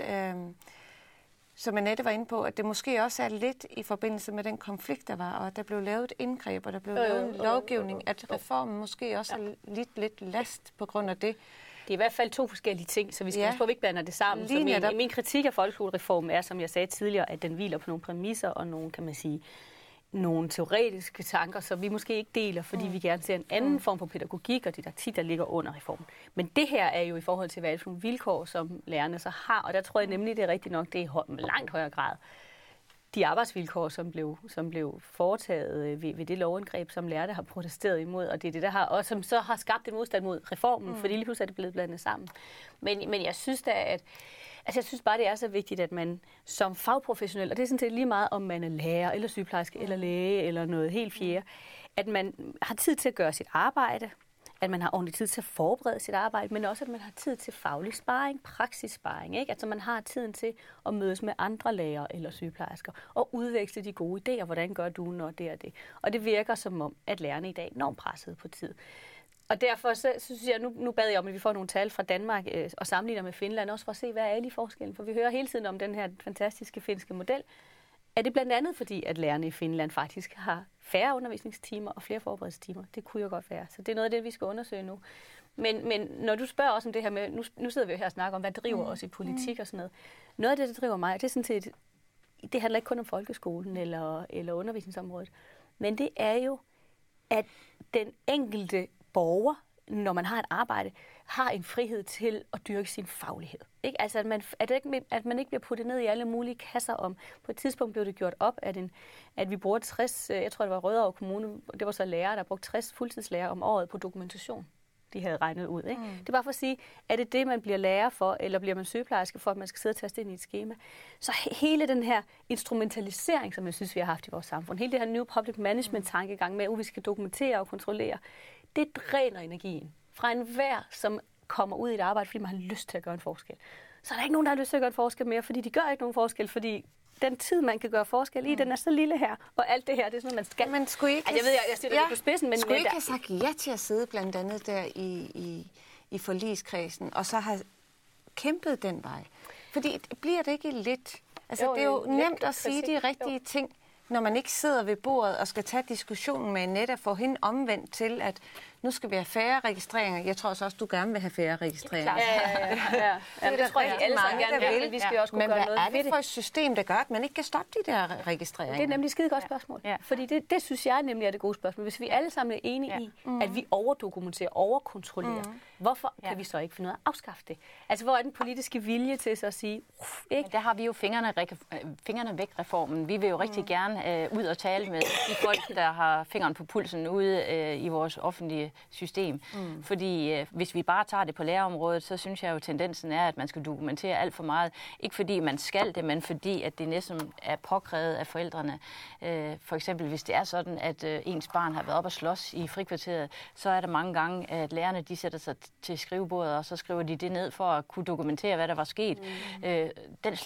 som Annette var inde på, at det måske også er lidt i forbindelse med den konflikt, der var, og der blev lavet et indgreb, og der blev lavet en lovgivning, at reformen måske også er lidt last på grund af det. Det er i hvert fald to forskellige ting, så vi skal huske, at vi ikke blander det sammen. Så min kritik af folkeskolereformen er, som jeg sagde tidligere, at den hviler på nogle præmisser og nogle, kan man sige, nogle teoretiske tanker, som vi måske ikke deler, fordi vi gerne ser en anden form for pædagogik og didaktik, der ligger under reformen. Men det her er jo i forhold til, hvad for nogle vilkår, som lærerne så har, og der tror jeg nemlig, det er rigtigt nok, det er langt højere grad de arbejdsvilkår, som blev foretaget ved det lovindgreb, som lærerne har protesteret imod, og det er det, der har, og som så har skabt en modstand mod reformen, fordi lige pludselig er det blevet blandet sammen. Men jeg synes da, at jeg synes bare, det er så vigtigt, at man som fagprofessionel, og det er sådan set lige meget, om man er lærer, eller sygeplejerske, eller læge, eller noget helt fjerde, at man har tid til at gøre sit arbejde, at man har ordentlig tid til at forberede sit arbejde, men også, at man har tid til faglig sparring, praksissparring, ikke? Altså, man har tiden til at mødes med andre lærere eller sygeplejersker og udveksle de gode idéer, hvordan gør du, når det er det. Og det virker som om, at lærerne i dag er enormt pressede på tid. Og derfor så synes jeg, nu bad jeg om, at vi får nogle tal fra Danmark og sammenligner med Finland, også for at se, hvad er de forskellen. For vi hører hele tiden om den her fantastiske finske model. Er det blandt andet fordi, at lærerne i Finland faktisk har færre undervisningstimer og flere forberedelsestimer? Det kunne jo godt være. Så det er noget af det, vi skal undersøge nu. Men når du spørger også om det her med, nu sidder vi jo her og snakker om, hvad driver os i politik og sådan noget. Noget af det, der driver mig, det er sådan set, det handler ikke kun om folkeskolen eller undervisningsområdet, men det er jo, at den enkelte borger, når man har et arbejde, har en frihed til at dyrke sin faglighed. Ikke? Altså, at man ikke bliver puttet ned i alle mulige kasser om. På et tidspunkt blev det gjort op, at vi bruger 60, jeg tror det var Rødovre Kommune, det var så lærere, der brugte 60 fuldtidslærer om året på dokumentation. De havde regnet ud. Ikke? Det er bare for at sige, er det det, man bliver lærer for, eller bliver man sygeplejerske for, at man skal sidde og taste ind i et schema? Så hele den her instrumentalisering, som jeg synes, vi har haft i vores samfund, hele det her new public management-tankegang med, at vi skal dokumentere og kontrollere, det dræner energien fra enhver, som kommer ud i et arbejde, fordi man har lyst til at gøre en forskel. Så er der ikke nogen, der har lyst til at gøre en forskel mere, fordi de gør ikke nogen forskel, fordi den tid, man kan gøre forskel i, den er så lille her, og alt det her, det er sådan, man skal. Men skulle I ikke jeg stiller det på spidsen, men skulle I ikke have sagt ja til at sidde blandt andet der i forligskredsen, og så have kæmpet den vej? Fordi bliver det ikke lidt? Altså, jo, det er jo nemt at sige de rigtige ting, når man ikke sidder ved bordet og skal tage diskussionen med Annette og få hende omvendt til, at nu skal vi have færre registreringer. Jeg tror også, du gerne vil have færre registreringer. Ja. Det tror jeg alle sammen gerne vil. Men vi skal også kunne gøre noget. Men hvad er det for et system, der gør, at man ikke kan stoppe de der registreringer? Det er nemlig et skide godt spørgsmål. Ja. Fordi det synes jeg nemlig er det gode spørgsmål. Hvis vi alle sammen er enige i, at vi overdokumenterer, overkontrollerer, hvorfor kan vi så ikke finde ud af at afskaffe det? Altså, hvor er den politiske vilje til så at sige, ikke? Men der har vi jo fingrene væk reformen. Vi vil jo rigtig gerne ud og tale med de folk, der har fingeren på pulsen ude i vores offentlige system. Fordi hvis vi bare tager det på lærerområdet, så synes jeg jo, tendensen er, at man skal dokumentere alt for meget. Ikke fordi man skal det, men fordi at det næsten er påkrævet af forældrene. For eksempel, hvis det er sådan, at ens barn har været op og slås i frikvarteret, så er der mange gange, at lærerne de sætter sig til skrivebordet, og så skriver de det ned for at kunne dokumentere, hvad der var sket. Den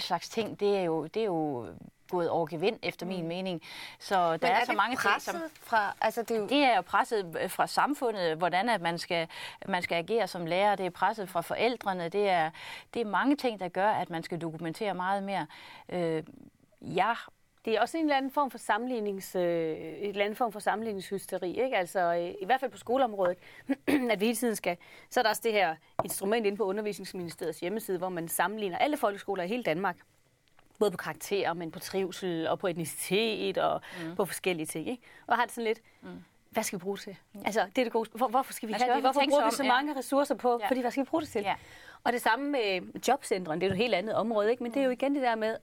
slags ting, det er jo gået over gevind, efter min mening. Så der er så mange ting, som fra, altså det er jo det er jo presset fra samfundet, hvordan at man skal agere som lærer. Det er presset fra forældrene. Det er mange ting, der gør, at man skal dokumentere meget mere. Det er også en eller anden form for sammenligningshysteri, ikke? Altså i hvert fald på skoleområdet, at vi hele tiden skal. Så er der også det her instrument inde på Undervisningsministeriets hjemmeside, hvor man sammenligner alle folkeskoler i hele Danmark. Både på karakterer, men på trivsel og på etnicitet og på forskellige ting. Ikke? Og har det sådan lidt, hvad skal vi bruge det til? Altså, det er det gode. Hvorfor skal vi have det? Hvorfor bruger vi så mange ressourcer på? Ja. Fordi, hvad skal vi bruge det til? Ja. Og det samme med jobcentrene, det er jo et helt andet område, ikke? Men det er jo igen det der med,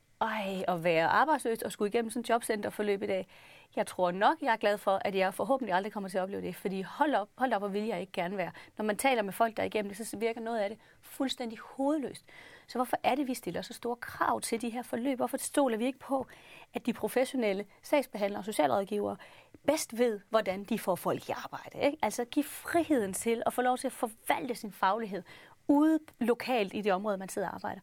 at være arbejdsløs og skulle igennem sådan et jobcenterforløb i dag. Jeg tror nok, jeg er glad for, at jeg forhåbentlig aldrig kommer til at opleve det, fordi hold op, og vil jeg ikke gerne være. Når man taler med folk, der igennem det, så virker noget af det fuldstændig hovedløst. Så hvorfor er det, vi stiller så store krav til de her forløb? Hvorfor stoler vi ikke på, at de professionelle sagsbehandlere og socialrådgivere bedst ved, hvordan de får folk i arbejde? Ikke? Altså give friheden til at få lov til at forvalte sin faglighed ude lokalt i det område, man sidder og arbejder.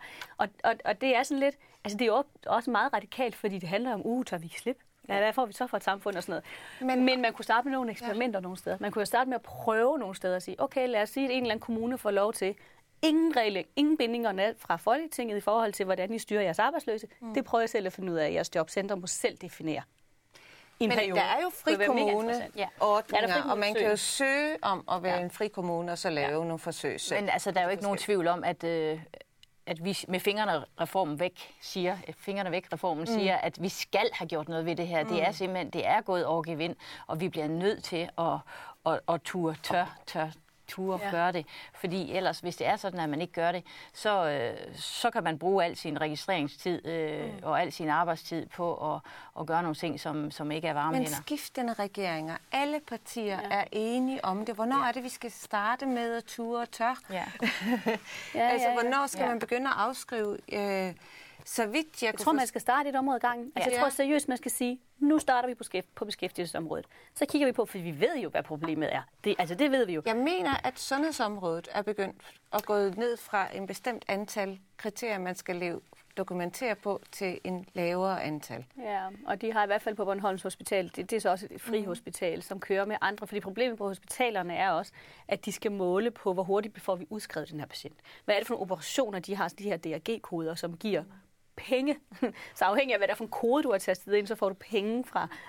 Og det er sådan lidt, altså det er jo også meget radikalt, fordi det handler om, tør vi ikke slippe? Ja, hvad får vi så for et samfund og sådan noget? Men man kunne starte med nogle eksperimenter nogle steder. Man kunne jo starte med at prøve nogle steder og sige, okay, lad os sige, at en eller anden kommune får lov til ingen regler, ingen bindinger fra Folketinget i forhold til, hvordan I styrer jeres arbejdsløse. Det prøver jeg selv at finde ud af, at jeres jobcenter må selv definere. Men periode. Der er jo frikommuneordninger, og man kan jo søge om at være en frikommune og så lave nogle forsøg selv. Men altså, der er jo ikke nogen tvivl om, at at vi med fingrene væk reformen siger, at vi skal have gjort noget ved det her. Det er simpelthen, det er gået over gevind, og vi bliver nødt til at turde gøre det. Fordi ellers, hvis det er sådan, at man ikke gør det, så kan man bruge al sin registreringstid og al sin arbejdstid på at gøre nogle ting, som ikke er varme hænder. Men skiftende regeringer, alle partier er enige om det. Hvornår er det, vi skal starte med at ture og tør? Ja. Altså, hvornår skal man begynde at afskrive... Så vidt jeg tror, man skal starte et område ad gangen. Altså, jeg tror seriøst, man skal sige, nu starter vi på beskæftigelsesområdet. Så kigger vi på, for vi ved jo, hvad problemet er. Det ved vi jo. Jeg mener, at sundhedsområdet er begyndt at gå ned fra en bestemt antal kriterier, man skal dokumentere på, til en lavere antal. Ja, og de har i hvert fald på Bornholms Hospital, det er så også et frihospital, som kører med andre, fordi problemet på hospitalerne er også, at de skal måle på, hvor hurtigt får vi udskrevet den her patient. Hvad er det for nogle operationer, de har, de her DRG-koder, som giver penge. Så afhængig af, hvad der er for en kode, du har tastet ind, så får du penge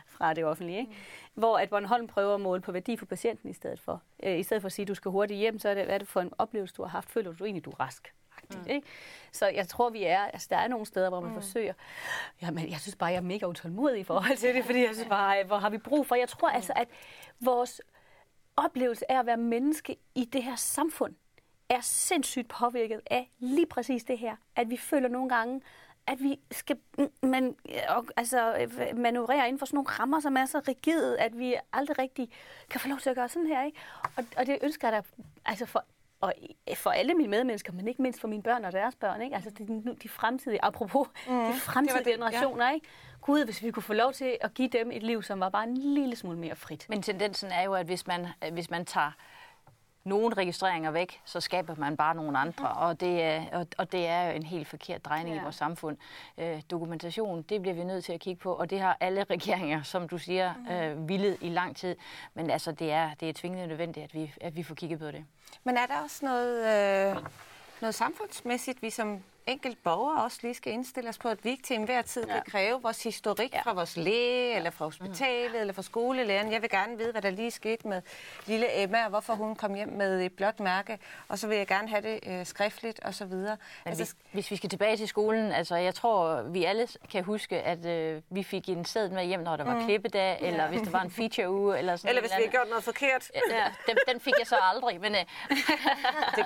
fra det offentlige. Ikke? Hvor at Bornholm prøver at måle på værdi for patienten i stedet for. I stedet for at sige, at du skal hurtigt hjem, så er det, hvad er det for en oplevelse, du har haft? Føler du egentlig, du er rask? Ikke? Så jeg tror, der er nogle steder, hvor man forsøger. Jamen, jeg synes bare, jeg er mega utålmodig i forhold til det, fordi jeg synes bare, hvor har vi brug for? Jeg tror altså, at vores oplevelse af at være menneske i det her samfund er sindssygt påvirket af lige præcis det her. At vi føler nogle gange, at vi skal manøvrere inden for sådan nogle rammer, som er så rigide, at vi aldrig rigtig kan få lov til at gøre sådan her. Ikke? Og det ønsker jeg da altså for alle mine medmennesker, men ikke mindst for mine børn og deres børn. Ikke? Altså de fremtidige, apropos de fremtidige generationer. Ikke? Gud, hvis vi kunne få lov til at give dem et liv, som var bare en lille smule mere frit. Men tendensen er jo, at hvis man tager nogle registreringer væk, så skaber man bare nogle andre, og det er jo en helt forkert drejning i vores samfund. Dokumentation, det bliver vi nødt til at kigge på, og det har alle regeringer, som du siger, villet i lang tid, men altså, det er tvingende nødvendigt, at vi får kigget på det. Men er der også noget samfundsmæssigt, vi som enkelt borgere også lige skal indstille os på, at vi ikke til enhver tid kan kræve vores historik fra vores læge, eller fra hospitalet, eller fra skolelæren. Jeg vil gerne vide, hvad der lige skete med lille Emma, og hvorfor hun kom hjem med et blåt mærke, og så vil jeg gerne have det skriftligt, og så videre. Altså, hvis vi skal tilbage til skolen, altså jeg tror, vi alle kan huske, at vi fik en seddel med hjem, når der var klippedag, eller hvis der var en feature-uge, eller sådan noget. Eller hvis vi havde gjort noget forkert. Ja, den fik jeg så aldrig, men... det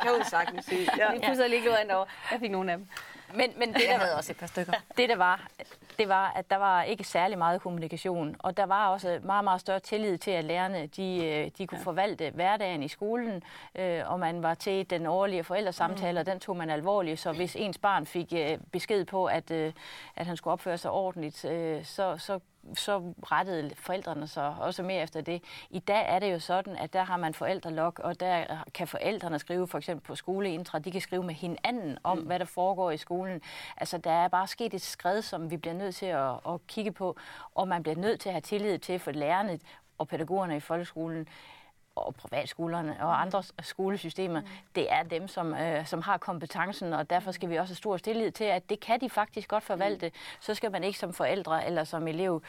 kan jo sagtens sige. Ja. Vi pudsede lige ud over. Jeg fik nogle af dem. Men det, der havde også et par stykker. Det, der var, det var, at der var ikke særlig meget kommunikation, og der var også meget, meget større tillid til, at lærerne de kunne forvalte hverdagen i skolen, og man var til den årlige forældresamtale, og den tog man alvorligt, så hvis ens barn fik besked på, at han skulle opføre sig ordentligt, så rettede forældrene sig også mere efter det. I dag er det jo sådan, at der har man forældrelog, og der kan forældrene skrive, for eksempel på skoleintra, de kan skrive med hinanden om, hvad der foregår i skolen. Altså, der er bare sket et skred, som vi bliver nødt til at kigge på, og man bliver nødt til at have tillid til for lærerne og pædagogerne i folkeskolen, og privatskolerne og andre skolesystemer, det er dem, som har kompetencen, og derfor skal vi også have stor tillid til, at det kan de faktisk godt forvalte. Så skal man ikke som forældre eller som elev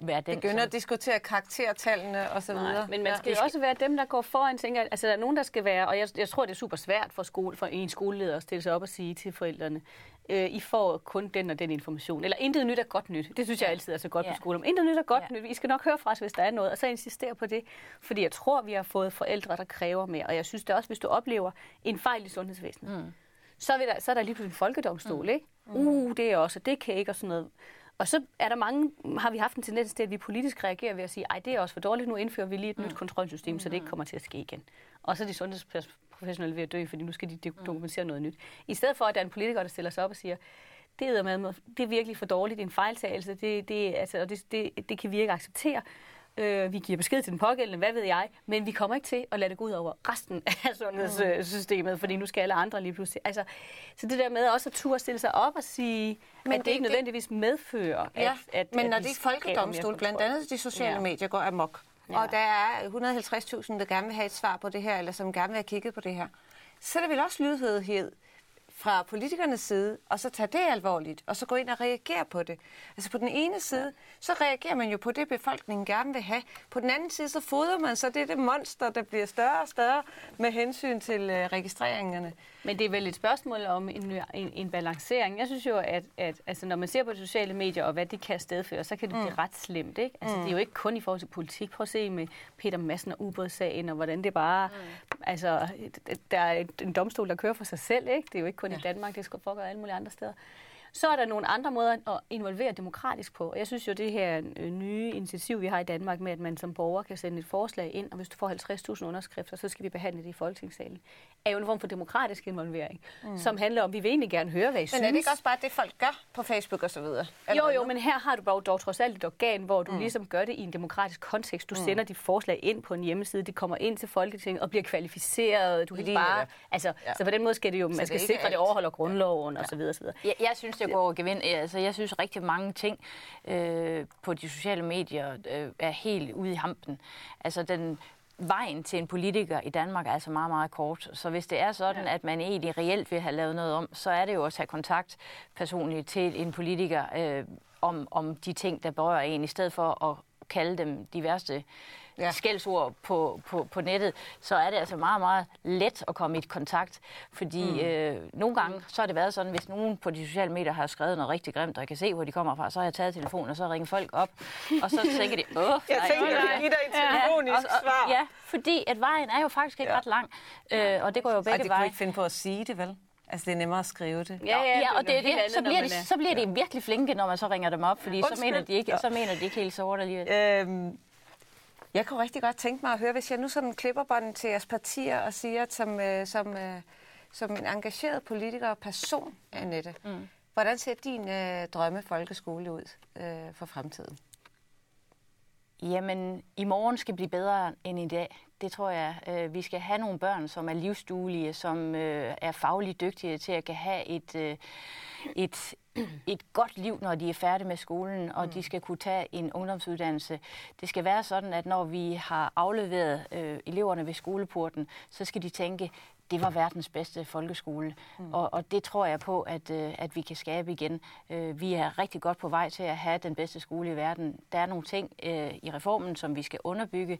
være den, begynder at diskutere karaktertallene og så videre. Men man skal også være dem, der går foran, tænker, altså der er nogen, der skal være, og jeg tror, det er super svært for en skoleleder at stille sig op og sige til forældrene, I får kun den og den information. Eller intet nyt er godt nyt. Det synes jeg altid er så godt på skolen. Intet nyt er godt nyt. I skal nok høre fra os, hvis der er noget, og så insistere på det. Fordi jeg tror, vi har fået forældre, der kræver mere. Og jeg synes det også, hvis du oplever en fejl i sundhedsvæsenet, så er der lige pludselig en folkedomstol, ikke? Det er også, det kan ikke, og sådan noget. Og så er der mange, har vi haft en tendens til, at vi politisk reagerer ved at sige, ej, det er også for dårligt, nu indfører vi lige et nyt kontrolsystem, så det ikke kommer til at ske igen. Og så er de sundhedsprofessionelle ved at dø, fordi nu skal de dokumentere noget nyt. I stedet for, at der er en politiker, der stiller sig op og siger, det er virkelig for dårligt, det er en fejltagelse, det kan vi ikke acceptere. Vi giver besked til den pågældende, hvad ved jeg, men vi kommer ikke til at lade det gå ud over resten af sundhedssystemet, fordi nu skal alle andre lige pludselig. Altså, så det der med også at turde stille sig op og sige, men at det ikke nødvendigvis medfører, men når det er folkedomstol, blandt andet de sociale medier går amok, og der er 150.000, der gerne vil have et svar på det her, eller som gerne vil have kigget på det her, så er der vel også lydhørhed fra politikernes side, og så tage det alvorligt, og så gå ind og reagere på det. Altså på den ene side, så reagerer man jo på det, befolkningen gerne vil have. På den anden side, så fodrer man så det monster, der bliver større og større med hensyn til registreringerne. Men det er vel et spørgsmål om en balancering. Jeg synes jo, at altså, når man ser på de sociale medier, og hvad de kan stedføre, så kan det blive ret slemt, ikke? Altså det er jo ikke kun i forhold til politik. Prøv at se med Peter Madsen og Ubådssagen, og hvordan det bare... Altså, der er en domstol, der kører for sig selv, ikke? Det er jo ikke kun i Danmark, det skal foregå alle mulige andre steder. Så er der nogle andre måder at involvere demokratisk på. Og jeg synes jo, det her nye initiativ, vi har i Danmark med, at man som borger kan sende et forslag ind, og hvis du får 50.000 underskrifter, så skal vi behandle det i Folketingssalen, er jo en form for demokratisk involvering, som handler om, vi vil egentlig gerne høre, hvad I synes. Men er det ikke også bare det, folk gør på Facebook og så videre? Jo, men her har du bare dog trods alt et organ, hvor du ligesom gør det i en demokratisk kontekst. Du sender dit forslag ind på en hjemmeside, det kommer ind til Folketinget og bliver kvalificeret. Du kan bare... Altså, ja. Så på den måde skal det jo... Man skal sikre, at det overholder grundloven og så videre, og så videre. Jeg synes, det går over gevind. Altså, jeg synes rigtig mange ting på de sociale medier er helt ude i hampen. Altså den... Vejen til en politiker i Danmark er altså meget, meget kort. Så hvis det er sådan, at man egentlig reelt vil have lavet noget om, så er det jo at tage kontakt personligt til en politiker om de ting, der berører en, i stedet for at kalde dem de værste skældsord på nettet, så er det altså meget, meget let at komme i kontakt. Fordi nogle gange, så har det været sådan, hvis nogen på de sociale medier har skrevet noget rigtig grimt, og jeg kan se, hvor de kommer fra, så har jeg taget telefonen, og så ringer folk op, og så tænker de, jeg giver dig et telefonisk svar. Ja, fordi at vejen er jo faktisk ikke ret lang, og det går jo begge veje. Og det kan du ikke finde på at sige det, vel? Altså, det er nemmere at skrive det. Ja, og det er det. Så bliver de virkelig flinke, når man så ringer dem op, fordi så mener de ikke helt sort alligevel. Jeg kunne rigtig godt tænke mig at høre, hvis jeg nu sådan klipper bånden til jeres partier og siger, at som en engageret politiker og person, Annette, hvordan ser din drømme folkeskole ud for fremtiden? Jamen, i morgen skal blive bedre end i dag. Det tror jeg. Vi skal have nogle børn, som er livsduelige, som er fagligt dygtige til at kan have et godt liv, når de er færdige med skolen, og de skal kunne tage en ungdomsuddannelse. Det skal være sådan, at når vi har afleveret eleverne ved skoleporten, så skal de tænke, det var verdens bedste folkeskole, og det tror jeg på, at vi kan skabe igen. Vi er rigtig godt på vej til at have den bedste skole i verden. Der er nogle ting i reformen, som vi skal underbygge,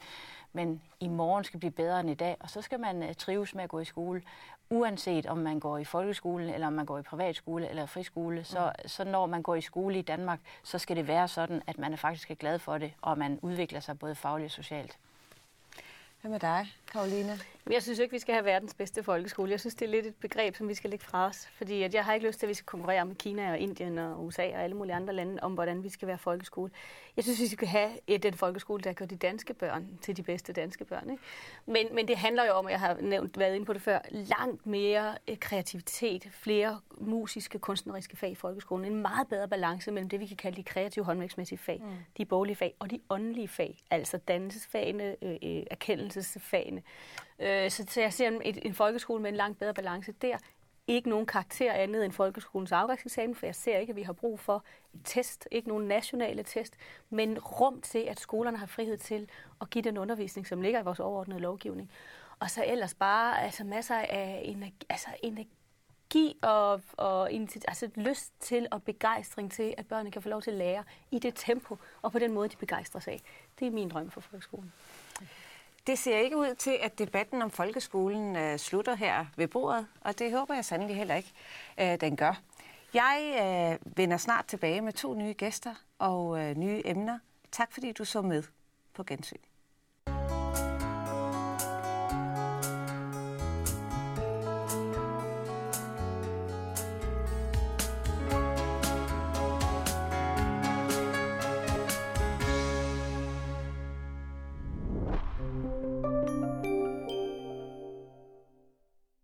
men i morgen skal blive bedre end i dag, og så skal man trives med at gå i skole. Uanset om man går i folkeskolen, eller om man går i privatskole eller friskole, så når man går i skole i Danmark, så skal det være sådan, at man faktisk er glad for det, og man udvikler sig både fagligt og socialt. Hvad med dig, Karolina? Jeg synes ikke, vi skal have verdens bedste folkeskole. Jeg synes, det er lidt et begreb, som vi skal lægge fra os. Fordi at jeg har ikke lyst til, at vi skal konkurrere med Kina og Indien og USA og alle mulige andre lande om, hvordan vi skal være folkeskole. Jeg synes, vi skal have den folkeskole, der gør de danske børn til de bedste danske børn. Ikke? Men det handler jo om, og jeg har været inde på det før, langt mere kreativitet, flere musiske, kunstneriske fag i folkeskolen. En meget bedre balance mellem det, vi kan kalde de kreative, håndværksmæssige fag, de boglige fag og de åndelige fag, altså dannelsesfagene, erkendelsesfagene. Så jeg ser en folkeskole med en langt bedre balance der. Ikke nogen karakter andet end folkeskolens afgangseksamen, for jeg ser ikke, at vi har brug for en test, ikke nogen nationale test, men rum til, at skolerne har frihed til at give den undervisning, som ligger i vores overordnede lovgivning. Og så ellers bare masser af energi og lyst til og begejstring til, at børnene kan få lov til at lære i det tempo, og på den måde, de begejstrer sig af. Det er min drøm for folkeskolen. Det ser ikke ud til, at debatten om folkeskolen slutter her ved bordet, og det håber jeg sandelig heller ikke, den gør. Jeg vender snart tilbage med 2 nye gæster og nye emner. Tak fordi du så med. På gensyn.